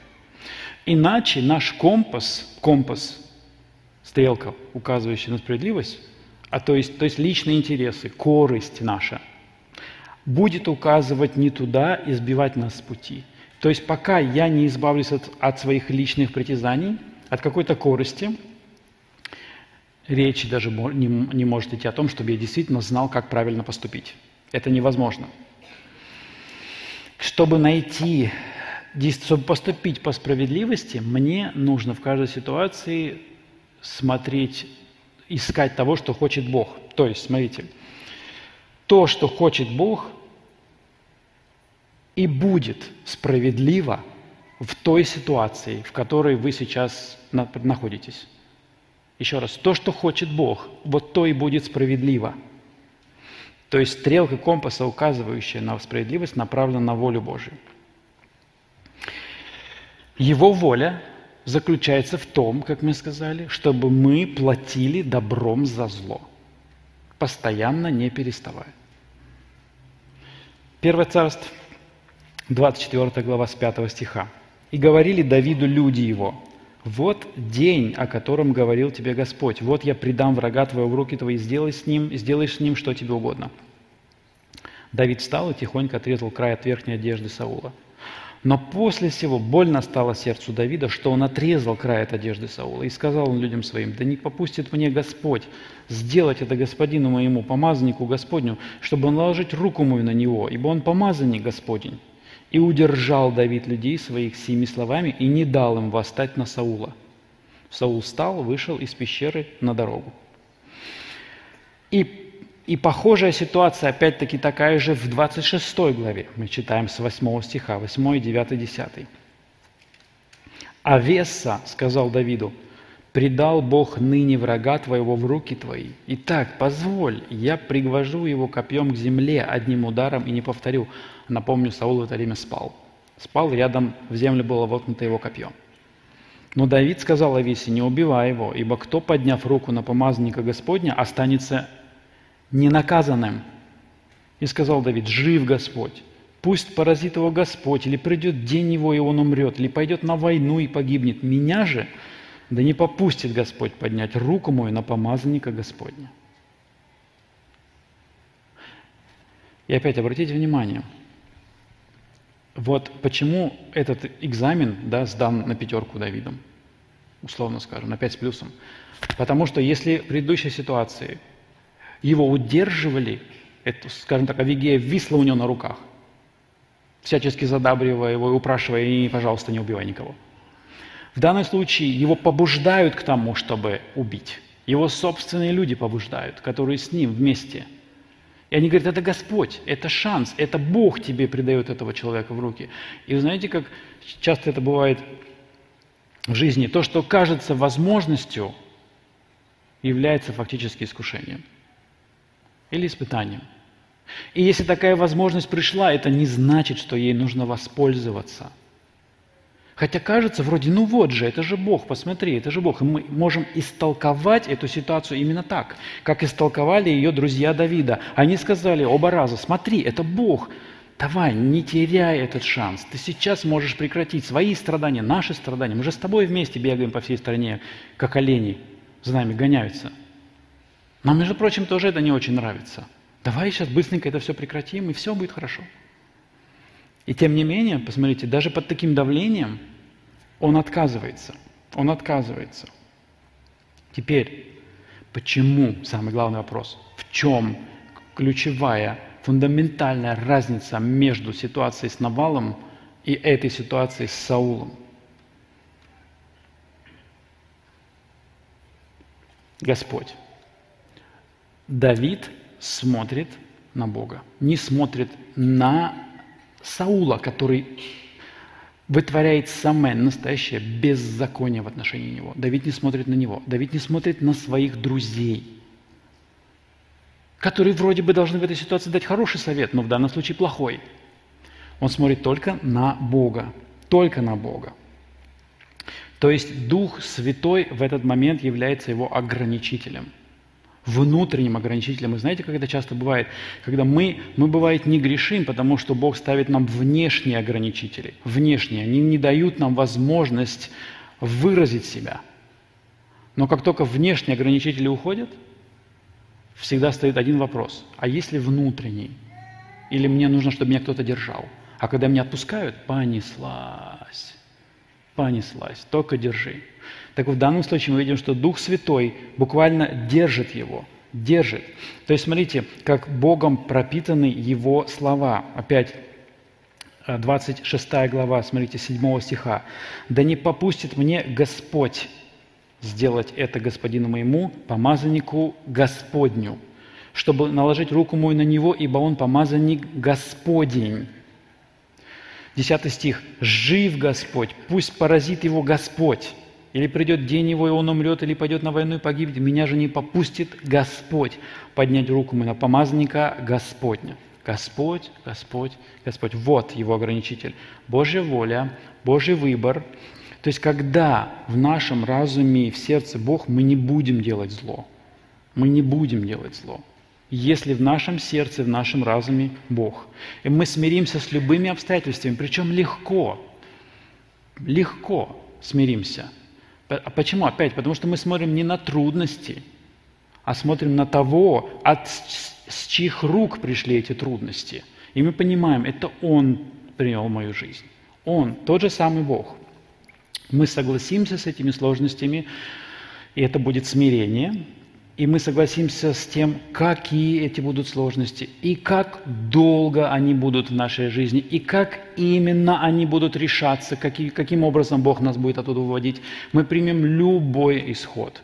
Иначе наш компас, компас, стрелка, указывающая на справедливость, а то есть, то есть личные интересы, корысть наша, будет указывать не туда и сбивать нас с пути. То есть пока я не избавлюсь от, от своих личных притязаний, от какой-то корысти, речи даже не, не может идти о том, чтобы я действительно знал, как правильно поступить. Это невозможно. Чтобы найти, чтобы поступить по справедливости, мне нужно в каждой ситуации смотреть, искать того, что хочет Бог. То есть, смотрите, то, что хочет Бог, и будет справедливо в той ситуации, в которой вы сейчас находитесь. Еще раз, то, что хочет Бог, вот то и будет справедливо. То есть стрелка компаса, указывающая на справедливость, направлена на волю Божию. Его воля заключается в том, как мы сказали, чтобы мы платили добром за зло, постоянно не переставая. Первое Царство, двадцать четвёртая глава, с пятого стиха. «И говорили Давиду люди его, вот день, о котором говорил тебе Господь, вот я предам врага твоего в руки твои, сделай с ним, сделаешь с ним что тебе угодно». Давид встал и тихонько отрезал край от верхней одежды Саула. Но после всего больно стало сердцу Давида, что он отрезал край от одежды Саула. И сказал он людям своим, «Да не попустит мне Господь сделать это господину моему, помазаннику Господню, чтобы он наложить руку мою на него, ибо он помазанник Господень». И удержал Давид людей своих сими словами и не дал им восстать на Саула. Саул встал, вышел из пещеры на дорогу. И, и похожая ситуация опять-таки такая же в двадцать шестой главе. Мы читаем с восьмого стиха, восьмой, девятый, десятый. «А Весса, — сказал Давиду, — предал Бог ныне врага твоего в руки твои. Итак, позволь, я пригвожу его копьем к земле одним ударом и не повторю». Напомню, Саул в это время спал. Спал, рядом в землю было воткнуто его копье. Но Давид сказал Авесе, не убивай его, ибо кто, подняв руку на помазанника Господня, останется ненаказанным. И сказал Давид, жив Господь, пусть поразит его Господь, или придет день его, и он умрет, или пойдет на войну и погибнет. Меня же да не попустит Господь поднять руку мою на помазанника Господня. И опять обратите внимание, вот почему этот экзамен, да, сдан на пятерку Давидом, условно скажем, на пять с плюсом. Потому что если в предыдущей ситуации его удерживали, это, скажем так, Авигея висла у него на руках, всячески задабривая его и упрашивая, и, пожалуйста, не убивай никого. В данном случае его побуждают к тому, чтобы убить. Его собственные люди побуждают, которые с ним вместе. И они говорят, это Господь, это шанс, это Бог тебе придает этого человека в руки. И вы знаете, как часто это бывает в жизни, то, что кажется возможностью, является фактически искушением. или испытанием. И если такая возможность пришла, это не значит, что ей нужно воспользоваться. Хотя кажется, вроде, ну вот же, это же Бог, посмотри, это же Бог. И мы можем истолковать эту ситуацию именно так, как истолковали ее друзья Давида. Они сказали оба раза, смотри, это Бог, давай, не теряй этот шанс. Ты сейчас можешь прекратить свои страдания, наши страдания. Мы же с тобой вместе бегаем по всей стране, как олени за нами гоняются. Нам, между прочим, тоже это не очень нравится. Давай сейчас быстренько это все прекратим, и все будет хорошо. И тем не менее, посмотрите, даже под таким давлением он отказывается. Он отказывается. Теперь, почему? Самый главный вопрос. В чем ключевая, фундаментальная разница между ситуацией с Навалом и этой ситуацией с Саулом? Господь. Давид смотрит на Бога, не смотрит на Саула, который вытворяет самое настоящее беззаконие в отношении него. Давид не смотрит на него. Давид не смотрит на своих друзей, которые вроде бы должны в этой ситуации дать хороший совет, но в данном случае плохой. Он смотрит только на Бога. Только на Бога. То есть Дух Святой в этот момент является его ограничителем. Внутренним ограничителем. И знаете, как это часто бывает? Когда мы, мы бывает, не грешим, потому что Бог ставит нам внешние ограничители. Внешние. Они не дают нам возможность выразить себя. Но как только внешние ограничители уходят, всегда стоит один вопрос. А если внутренний? Или мне нужно, чтобы меня кто-то держал? А когда меня отпускают, понеслась. Понеслась. Только держи. Так в данном случае мы видим, что Дух Святой буквально держит его, держит. То есть смотрите, как Богом пропитаны его слова. Опять двадцать шестая глава, смотрите, седьмого стиха. «Да не попустит мне Господь сделать это господину моему, помазаннику Господню, чтобы наложить руку мою на него, ибо он помазанник Господень». десятый стих. «Жив Господь, пусть поразит его Господь». Или придет день его, и он умрет, или пойдет на войну и погибнет. Меня же не попустит Господь поднять руку мою на помазанника Господня. Господь, Господь, Господь. Вот его ограничитель. Божья воля, Божий выбор. То есть, когда в нашем разуме и в сердце Бог, мы не будем делать зло. Мы не будем делать зло. Если в нашем сердце, в нашем разуме Бог. И мы смиримся с любыми обстоятельствами, причем легко. Легко смиримся. А почему? Опять, потому что мы смотрим не на трудности, а смотрим на того, от, с, с чьих рук пришли эти трудности. И мы понимаем, это Он принял мою жизнь. Он, тот же самый Бог. Мы согласимся с этими сложностями, и это будет смирение. И мы согласимся с тем, какие эти будут сложности, и как долго они будут в нашей жизни, и как именно они будут решаться, какие, каким образом Бог нас будет оттуда выводить. Мы примем любой исход.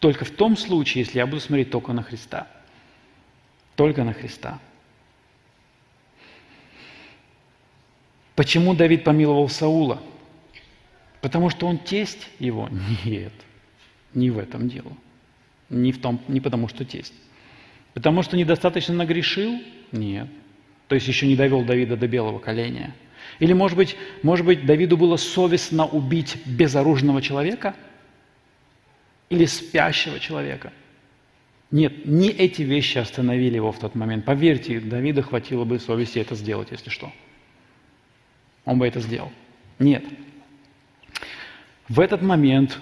Только в том случае, если я буду смотреть только на Христа. Только на Христа. Почему Давид помиловал Саула? Потому что он тесть его? Нет, не в этом дело. Не, в том, не потому, что тесть. Потому, что недостаточно нагрешил? Нет. То есть еще не довел Давида до белого коленя. Или, может быть, может быть, Давиду было совестно убить безоружного человека? Или спящего человека? Нет, не эти вещи остановили его в тот момент. Поверьте, Давида хватило бы совести это сделать, если что. Он бы это сделал. Нет. В этот момент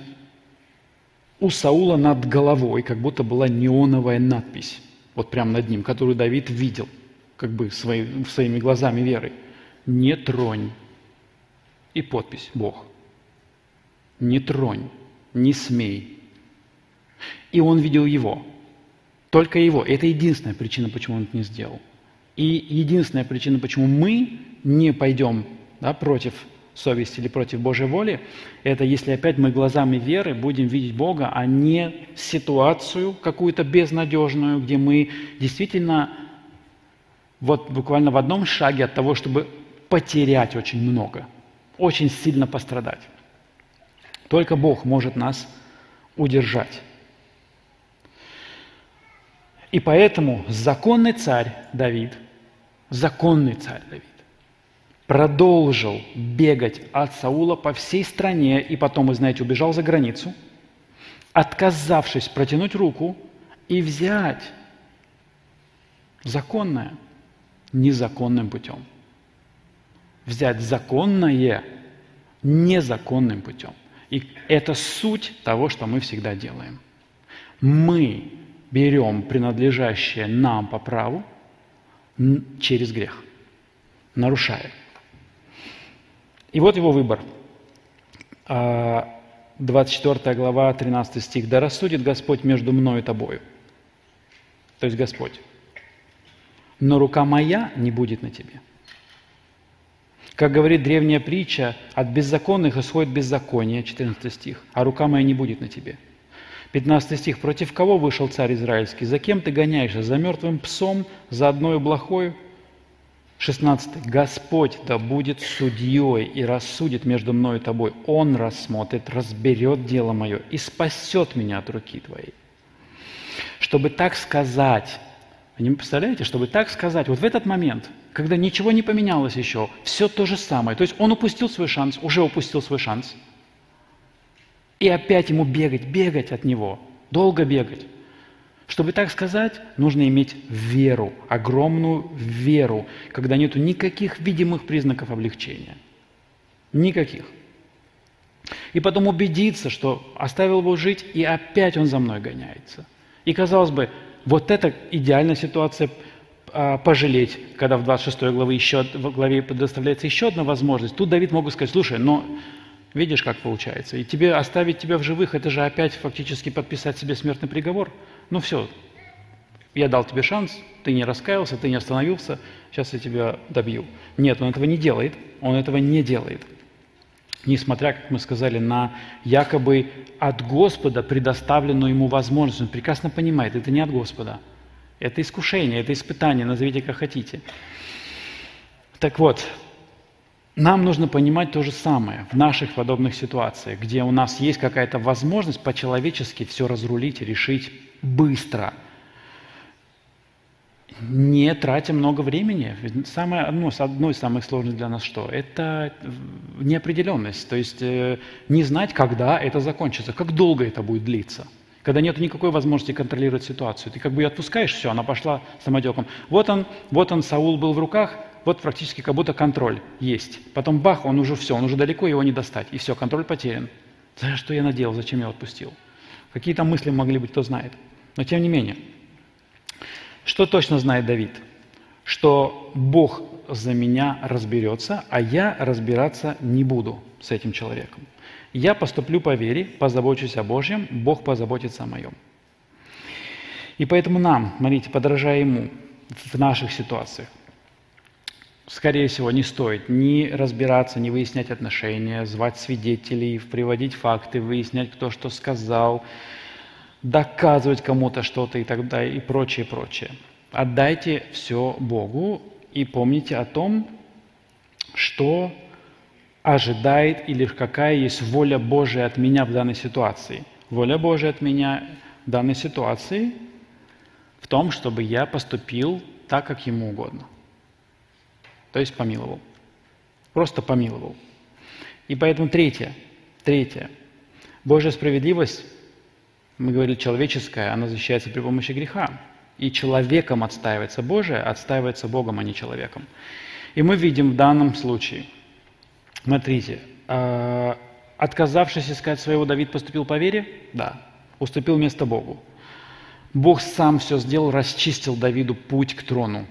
у Саула над головой как будто была неоновая надпись, вот прямо над ним, которую Давид видел, как бы свои, своими глазами веры. «Не тронь». И подпись «Бог». «Не тронь, не смей». И он видел его, только его. И это единственная причина, почему он это не сделал. И единственная причина, почему мы не пойдем, да, против совесть или против Божьей воли, это если опять мы глазами веры будем видеть Бога, а не ситуацию какую-то безнадежную, где мы действительно вот буквально в одном шаге от того, чтобы потерять очень много, очень сильно пострадать. Только Бог может нас удержать. И поэтому законный царь Давид, законный царь Давид, продолжил бегать от Саула по всей стране и потом, вы знаете, убежал за границу, отказавшись протянуть руку и взять законное незаконным путем. Взять законное незаконным путем. И это суть того, что мы всегда делаем. Мы берем принадлежащее нам по праву через грех, нарушая. И вот его выбор. двадцать четвёртая глава, тринадцатый стих. «Да рассудит Господь между мной и тобою». То есть Господь. «Но рука моя не будет на тебе». Как говорит древняя притча, от беззаконных исходит беззаконие, четырнадцатый стих, а рука моя не будет на тебе. пятнадцатый стих, против кого вышел царь израильский? За кем ты гоняешься? За мертвым псом, за одной блохою? шестнадцатый, Господь да будет судьей и рассудит между мной и тобой. Он рассмотрит, разберет дело мое и спасет меня от руки твоей. Чтобы так сказать, вы представляете, чтобы так сказать, вот в этот момент, когда ничего не поменялось еще, все то же самое. То есть он упустил свой шанс, уже упустил свой шанс. И опять ему бегать, бегать от него, долго бегать. Чтобы так сказать, нужно иметь веру, огромную веру, когда нету никаких видимых признаков облегчения. Никаких. И потом убедиться, что оставил его жить, и опять он за мной гоняется. И, казалось бы, вот это идеальная ситуация пожалеть, когда в двадцать шестой главе, еще, в главе предоставляется еще одна возможность. Тут Давид мог сказать, слушай, но видишь, как получается, и тебе, оставить тебя в живых, это же опять фактически подписать себе смертный приговор. Ну все, я дал тебе шанс, ты не раскаялся, ты не остановился, сейчас я тебя добью. Нет, он этого не делает, он этого не делает. Несмотря, как мы сказали, на якобы от Господа предоставленную ему возможность, он прекрасно понимает, это не от Господа. Это искушение, это испытание, назовите как хотите. Так вот, нам нужно понимать то же самое в наших подобных ситуациях, где у нас есть какая-то возможность по-человечески все разрулить и решить быстро. Не тратя много времени. Самое, ну, одно из самых сложных для нас что? Это неопределенность, то есть э, не знать, когда это закончится, как долго это будет длиться. Когда нет никакой возможности контролировать ситуацию. Ты как бы ее отпускаешь, все, она пошла самотеком. Вот он, вот он, Саул был в руках, вот практически как будто контроль есть. Потом бах, он уже все, он уже далеко, его не достать. И все, контроль потерян. За что я наделал, зачем я отпустил? Какие там мысли могли быть, кто знает. Но тем не менее, что точно знает Давид? Что Бог за меня разберется, а я разбираться не буду с этим человеком. Я поступлю по вере, позабочусь о Божьем, Бог позаботится о моем. И поэтому нам, смотрите, подражая Ему в наших ситуациях, скорее всего, не стоит ни разбираться, ни выяснять отношения, звать свидетелей, приводить факты, выяснять, кто что сказал, доказывать кому-то что-то и так далее, и прочее, прочее. Отдайте все Богу и помните о том, что ожидает или какая есть воля Божия от меня в данной ситуации. Воля Божия от меня в данной ситуации в том, чтобы я поступил так, как ему угодно. То есть помиловал. Просто помиловал. И поэтому третье. Третье. Божья справедливость, мы говорили, человеческая, она защищается при помощи греха. И человеком отстаивается Божия, отстаивается Богом, а не человеком. И мы видим в данном случае... Смотрите, отказавшись искать своего, Давид поступил по вере? Да. Уступил место Богу. Бог сам все сделал, расчистил Давиду путь к трону.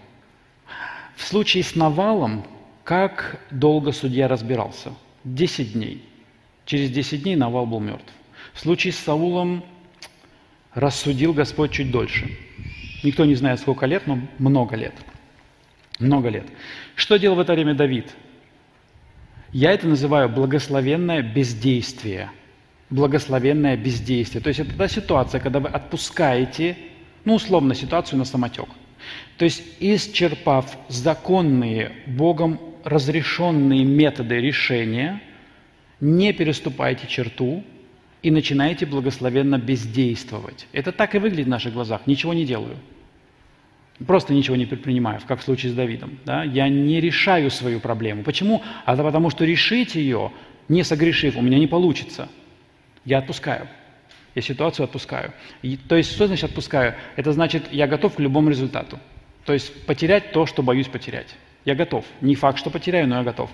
В случае с Навалом, как долго судья разбирался? Десять дней. Через десять дней Навал был мертв. В случае с Саулом рассудил Господь чуть дольше. Никто не знает, сколько лет, но много лет. Много лет. Что делал в это время Давид? Я это называю благословенное бездействие. Благословенное бездействие. То есть это та ситуация, когда вы отпускаете, ну, условно, ситуацию на самотек. То есть исчерпав законные, Богом разрешенные методы решения, не переступайте черту и начинаете благословенно бездействовать. Это так и выглядит в наших глазах. Ничего не делаю. Просто ничего не предпринимаю, как в случае с Давидом. Да? Я не решаю свою проблему. Почему? А потому что решить ее, не согрешив, у меня не получится. Я отпускаю. Я ситуацию отпускаю. И, то есть, что значит отпускаю? Это значит, я готов к любому результату. То есть, потерять то, что боюсь потерять. Я готов. Не факт, что потеряю, но я готов.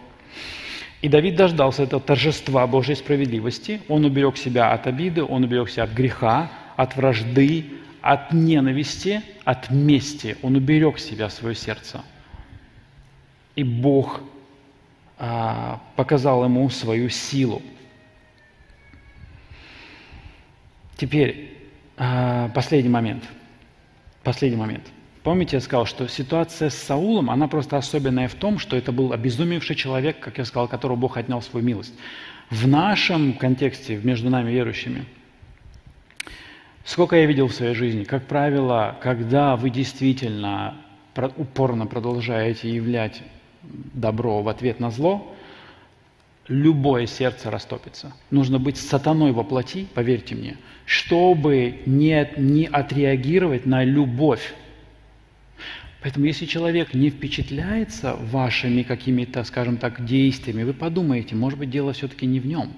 И Давид дождался этого торжества Божьей справедливости. Он уберег себя от обиды, он уберег себя от греха, от вражды, от ненависти, от мести. Он уберег себя, свое сердце. И Бог а, показал ему свою силу. Теперь а, последний момент. Последний момент. Помните, я сказал, что ситуация с Саулом, она просто особенная в том, что это был обезумевший человек, как я сказал, которого Бог отнял свою милость. В нашем контексте, между нами верующими, сколько я видел в своей жизни, как правило, когда вы действительно упорно продолжаете являть добро в ответ на зло, любое сердце растопится. Нужно быть сатаной во плоти, поверьте мне, чтобы не, не отреагировать на любовь. Поэтому, если человек не впечатляется вашими какими-то, скажем так, действиями, вы подумаете, может быть, дело все-таки не в нем,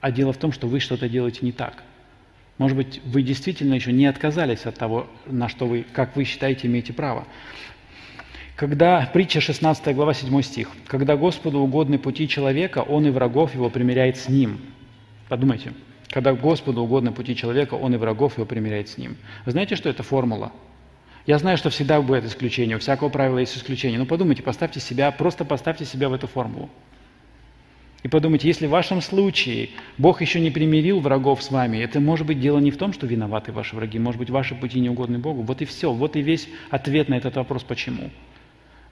а дело в том, что вы что-то делаете не так. Может быть, вы действительно еще не отказались от того, на что вы, как вы считаете, имеете право. Когда, притча шестнадцатая глава, седьмой стих. «Когда Господу угодны пути человека, он и врагов его примиряет с ним». Подумайте. «Когда Господу угодны пути человека, он и врагов его примиряет с ним». Вы знаете, что это формула? Я знаю, что всегда бывает исключение, у всякого правила есть исключение. Но подумайте, поставьте себя, просто поставьте себя в эту формулу. И подумайте, если в вашем случае Бог еще не примирил врагов с вами, это может быть дело не в том, что виноваты ваши враги, может быть, ваши пути неугодны Богу. Вот и все, вот и весь ответ на этот вопрос «почему?».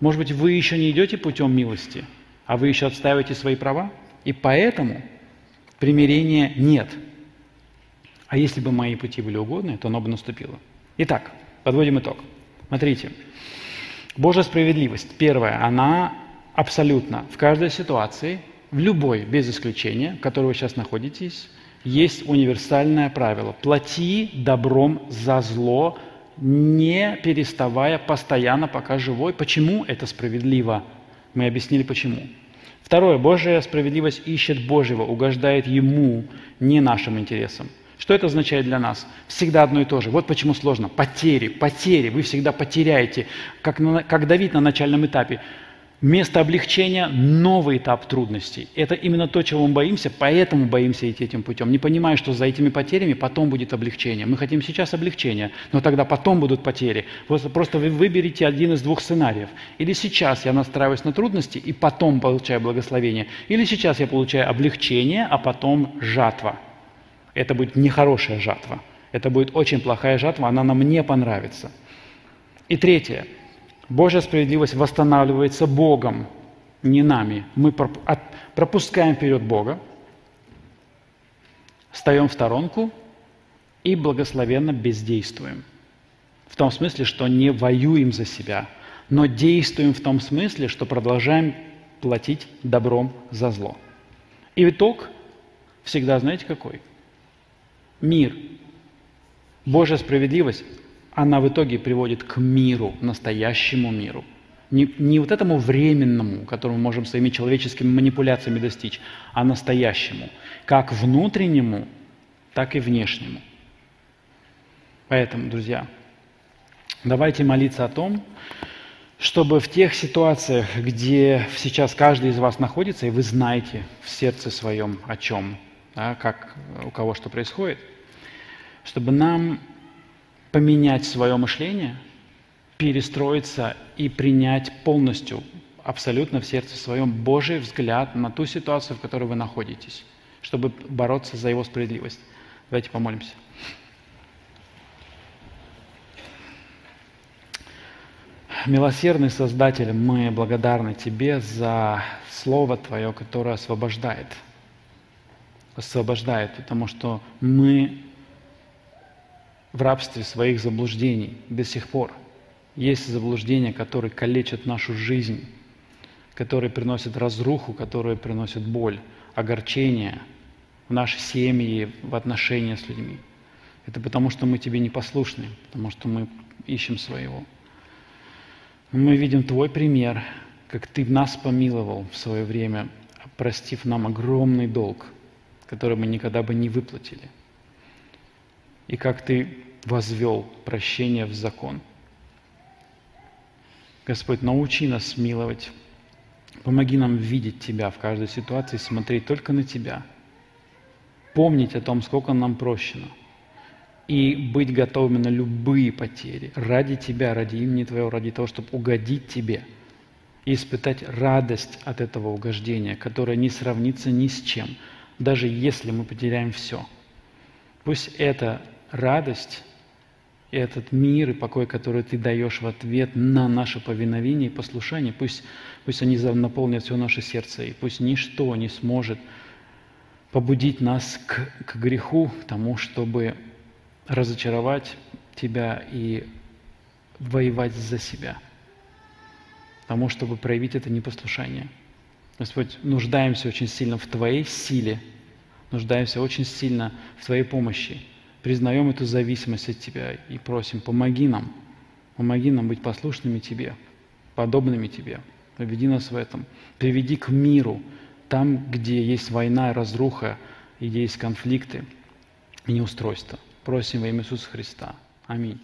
Может быть, вы еще не идете путем милости, а вы еще отстаиваете свои права, и поэтому примирения нет. А если бы мои пути были угодны, то оно бы наступило. Итак. Подводим итог. Смотрите. Божья справедливость, первая, она абсолютно в каждой ситуации, в любой, без исключения, в которой вы сейчас находитесь, есть универсальное правило. Плати добром за зло, не переставая, постоянно, пока живой. Почему это справедливо? Мы объяснили, почему. Второе. Божья справедливость ищет Божьего, угождает Ему, не нашим интересам. Что это означает для нас? Всегда одно и то же. Вот почему сложно. Потери, потери. Вы всегда потеряете. Как, на, как Давид на начальном этапе. Вместо облегчения новый этап трудностей. Это именно то, чего мы боимся, поэтому боимся идти этим путем. Не понимая, что за этими потерями потом будет облегчение. Мы хотим сейчас облегчения, но тогда потом будут потери. Просто, просто вы выберите один из двух сценариев. Или сейчас я настраиваюсь на трудности и потом получаю благословение. Или сейчас я получаю облегчение, а потом жатва. Это будет нехорошая жатва. Это будет очень плохая жатва, она нам не понравится. И третье. Божья справедливость восстанавливается Богом, не нами. Мы пропускаем вперед Бога, встаем в сторонку и благословенно бездействуем. В том смысле, что не воюем за себя, но действуем в том смысле, что продолжаем платить добром за зло. И итог всегда, знаете, какой? Мир. Божья справедливость, она в итоге приводит к миру, настоящему миру. Не, не вот этому временному, которому мы можем своими человеческими манипуляциями достичь, а настоящему. Как внутреннему, так и внешнему. Поэтому, друзья, давайте молиться о том, чтобы в тех ситуациях, где сейчас каждый из вас находится, и вы знаете в сердце своем о чем, да, как у кого что происходит, чтобы нам поменять свое мышление, перестроиться и принять полностью, абсолютно в сердце своем Божий взгляд на ту ситуацию, в которой вы находитесь, чтобы бороться за Его справедливость. Давайте помолимся. Милосердный Создатель, мы благодарны Тебе за Слово Твое, которое освобождает. Освобождает, потому что мы в рабстве своих заблуждений до сих пор. Есть заблуждения, которые калечат нашу жизнь, которые приносят разруху, которые приносят боль, огорчение в наши семьи, в отношения с людьми. Это потому, что мы Тебе непослушны, потому что мы ищем своего. мы видим Твой пример, как Ты нас помиловал в свое время, простив нам огромный долг, который мы никогда бы не выплатили. И как Ты возвел прощение в закон. Господь, научи нас миловать. Помоги нам видеть Тебя в каждой ситуации, смотреть только на Тебя. Помнить о том, сколько нам прощено. И быть готовыми на любые потери. Ради Тебя, ради имени Твоего, ради того, чтобы угодить Тебе. И испытать радость от этого угождения, которое не сравнится ни с чем. Даже если мы потеряем все. Пусть эта радость, этот мир и покой, который Ты даешь в ответ на наше повиновение и послушание, пусть, пусть они наполнят все наше сердце, и пусть ничто не сможет побудить нас к, к греху, к тому, чтобы разочаровать Тебя и воевать за себя, к тому, чтобы проявить это непослушание. Господь, нуждаемся очень сильно в Твоей силе, нуждаемся очень сильно в Твоей помощи. Признаем эту зависимость от Тебя и просим, помоги нам, помоги нам быть послушными Тебе, подобными Тебе. Поведи нас в этом, приведи к миру, там, где есть война, разруха, где есть конфликты и неустройство. Просим во имя Иисуса Христа. Аминь.